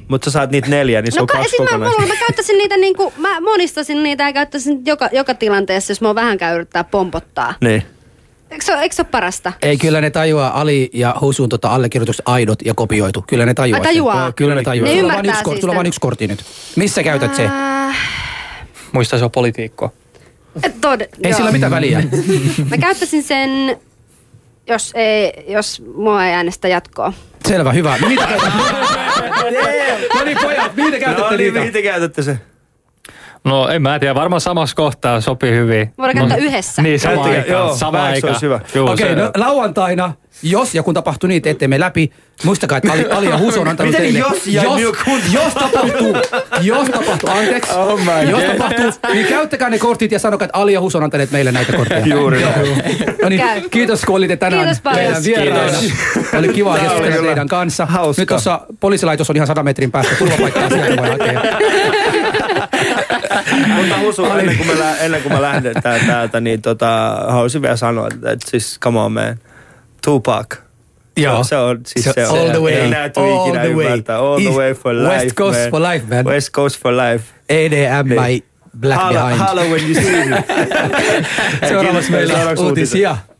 Mutta sä saat niitä 4, niin se on 2 kokonaista. Mä käyttäisin niitä niinku, mä monistasin niitä ja käyttäisin joka tilanteessa, jos mä oon vähänkään yrittää pompottaa. Niin. Eikö se ole parasta? Ei, kyllä ne tajuaa. Ali ja Husun allekirjoitukset aidot ja kopioitu. Kyllä ne tajuaa. Kyllä ne tajuaa. Ne ymmärtää siis. Sulla on vaan 1 kortti nyt. Missä käytät se? Muista, se on politiikko. Ei sillä mitään väliä. Mä käyttäisin sen, jos mua ei äänestä jatkoa. Selvä, hyvä. Mitä käytätte? No niin, pojat, mihin te käytätte niitä? Mihin te käytätte se? No en mä tiedä, varmaan samassa kohtaa sopii hyvin. Voidaan käyttää yhdessä. Niin, sama aika. Olisi hyvä. Okei, no lauantaina, jos ja kun tapahtuu niitä, ettei me läpi, muistakaa, että Ali ja Husu on antanut teille. Miten jos tapahtuu, niin käyttäkää ne kortit ja sanokaa, että Ali ja Husu on antaneet meille näitä kortteja. Juuri. No niin, kiitos kun olitte tänään. Kiitos paljon. Kiitos. Oli kiva keskustella teidän kanssa. Hauska. Nyt tuossa poliisilaitos on ihan 100 metrin päästä. Turvapaikkaa sieltä voi hakea. Mutta Husu, ennen kuin mä lähden täältä, niin haluaisin vielä sanoa, että siis come on man, Tupac. Joo. Se on all the way. All the way for life, West Coast man. For life, man. West Coast for life. 8 a.m. my black behind. Hello when you see me. Seuraavaksi meillä uutisia.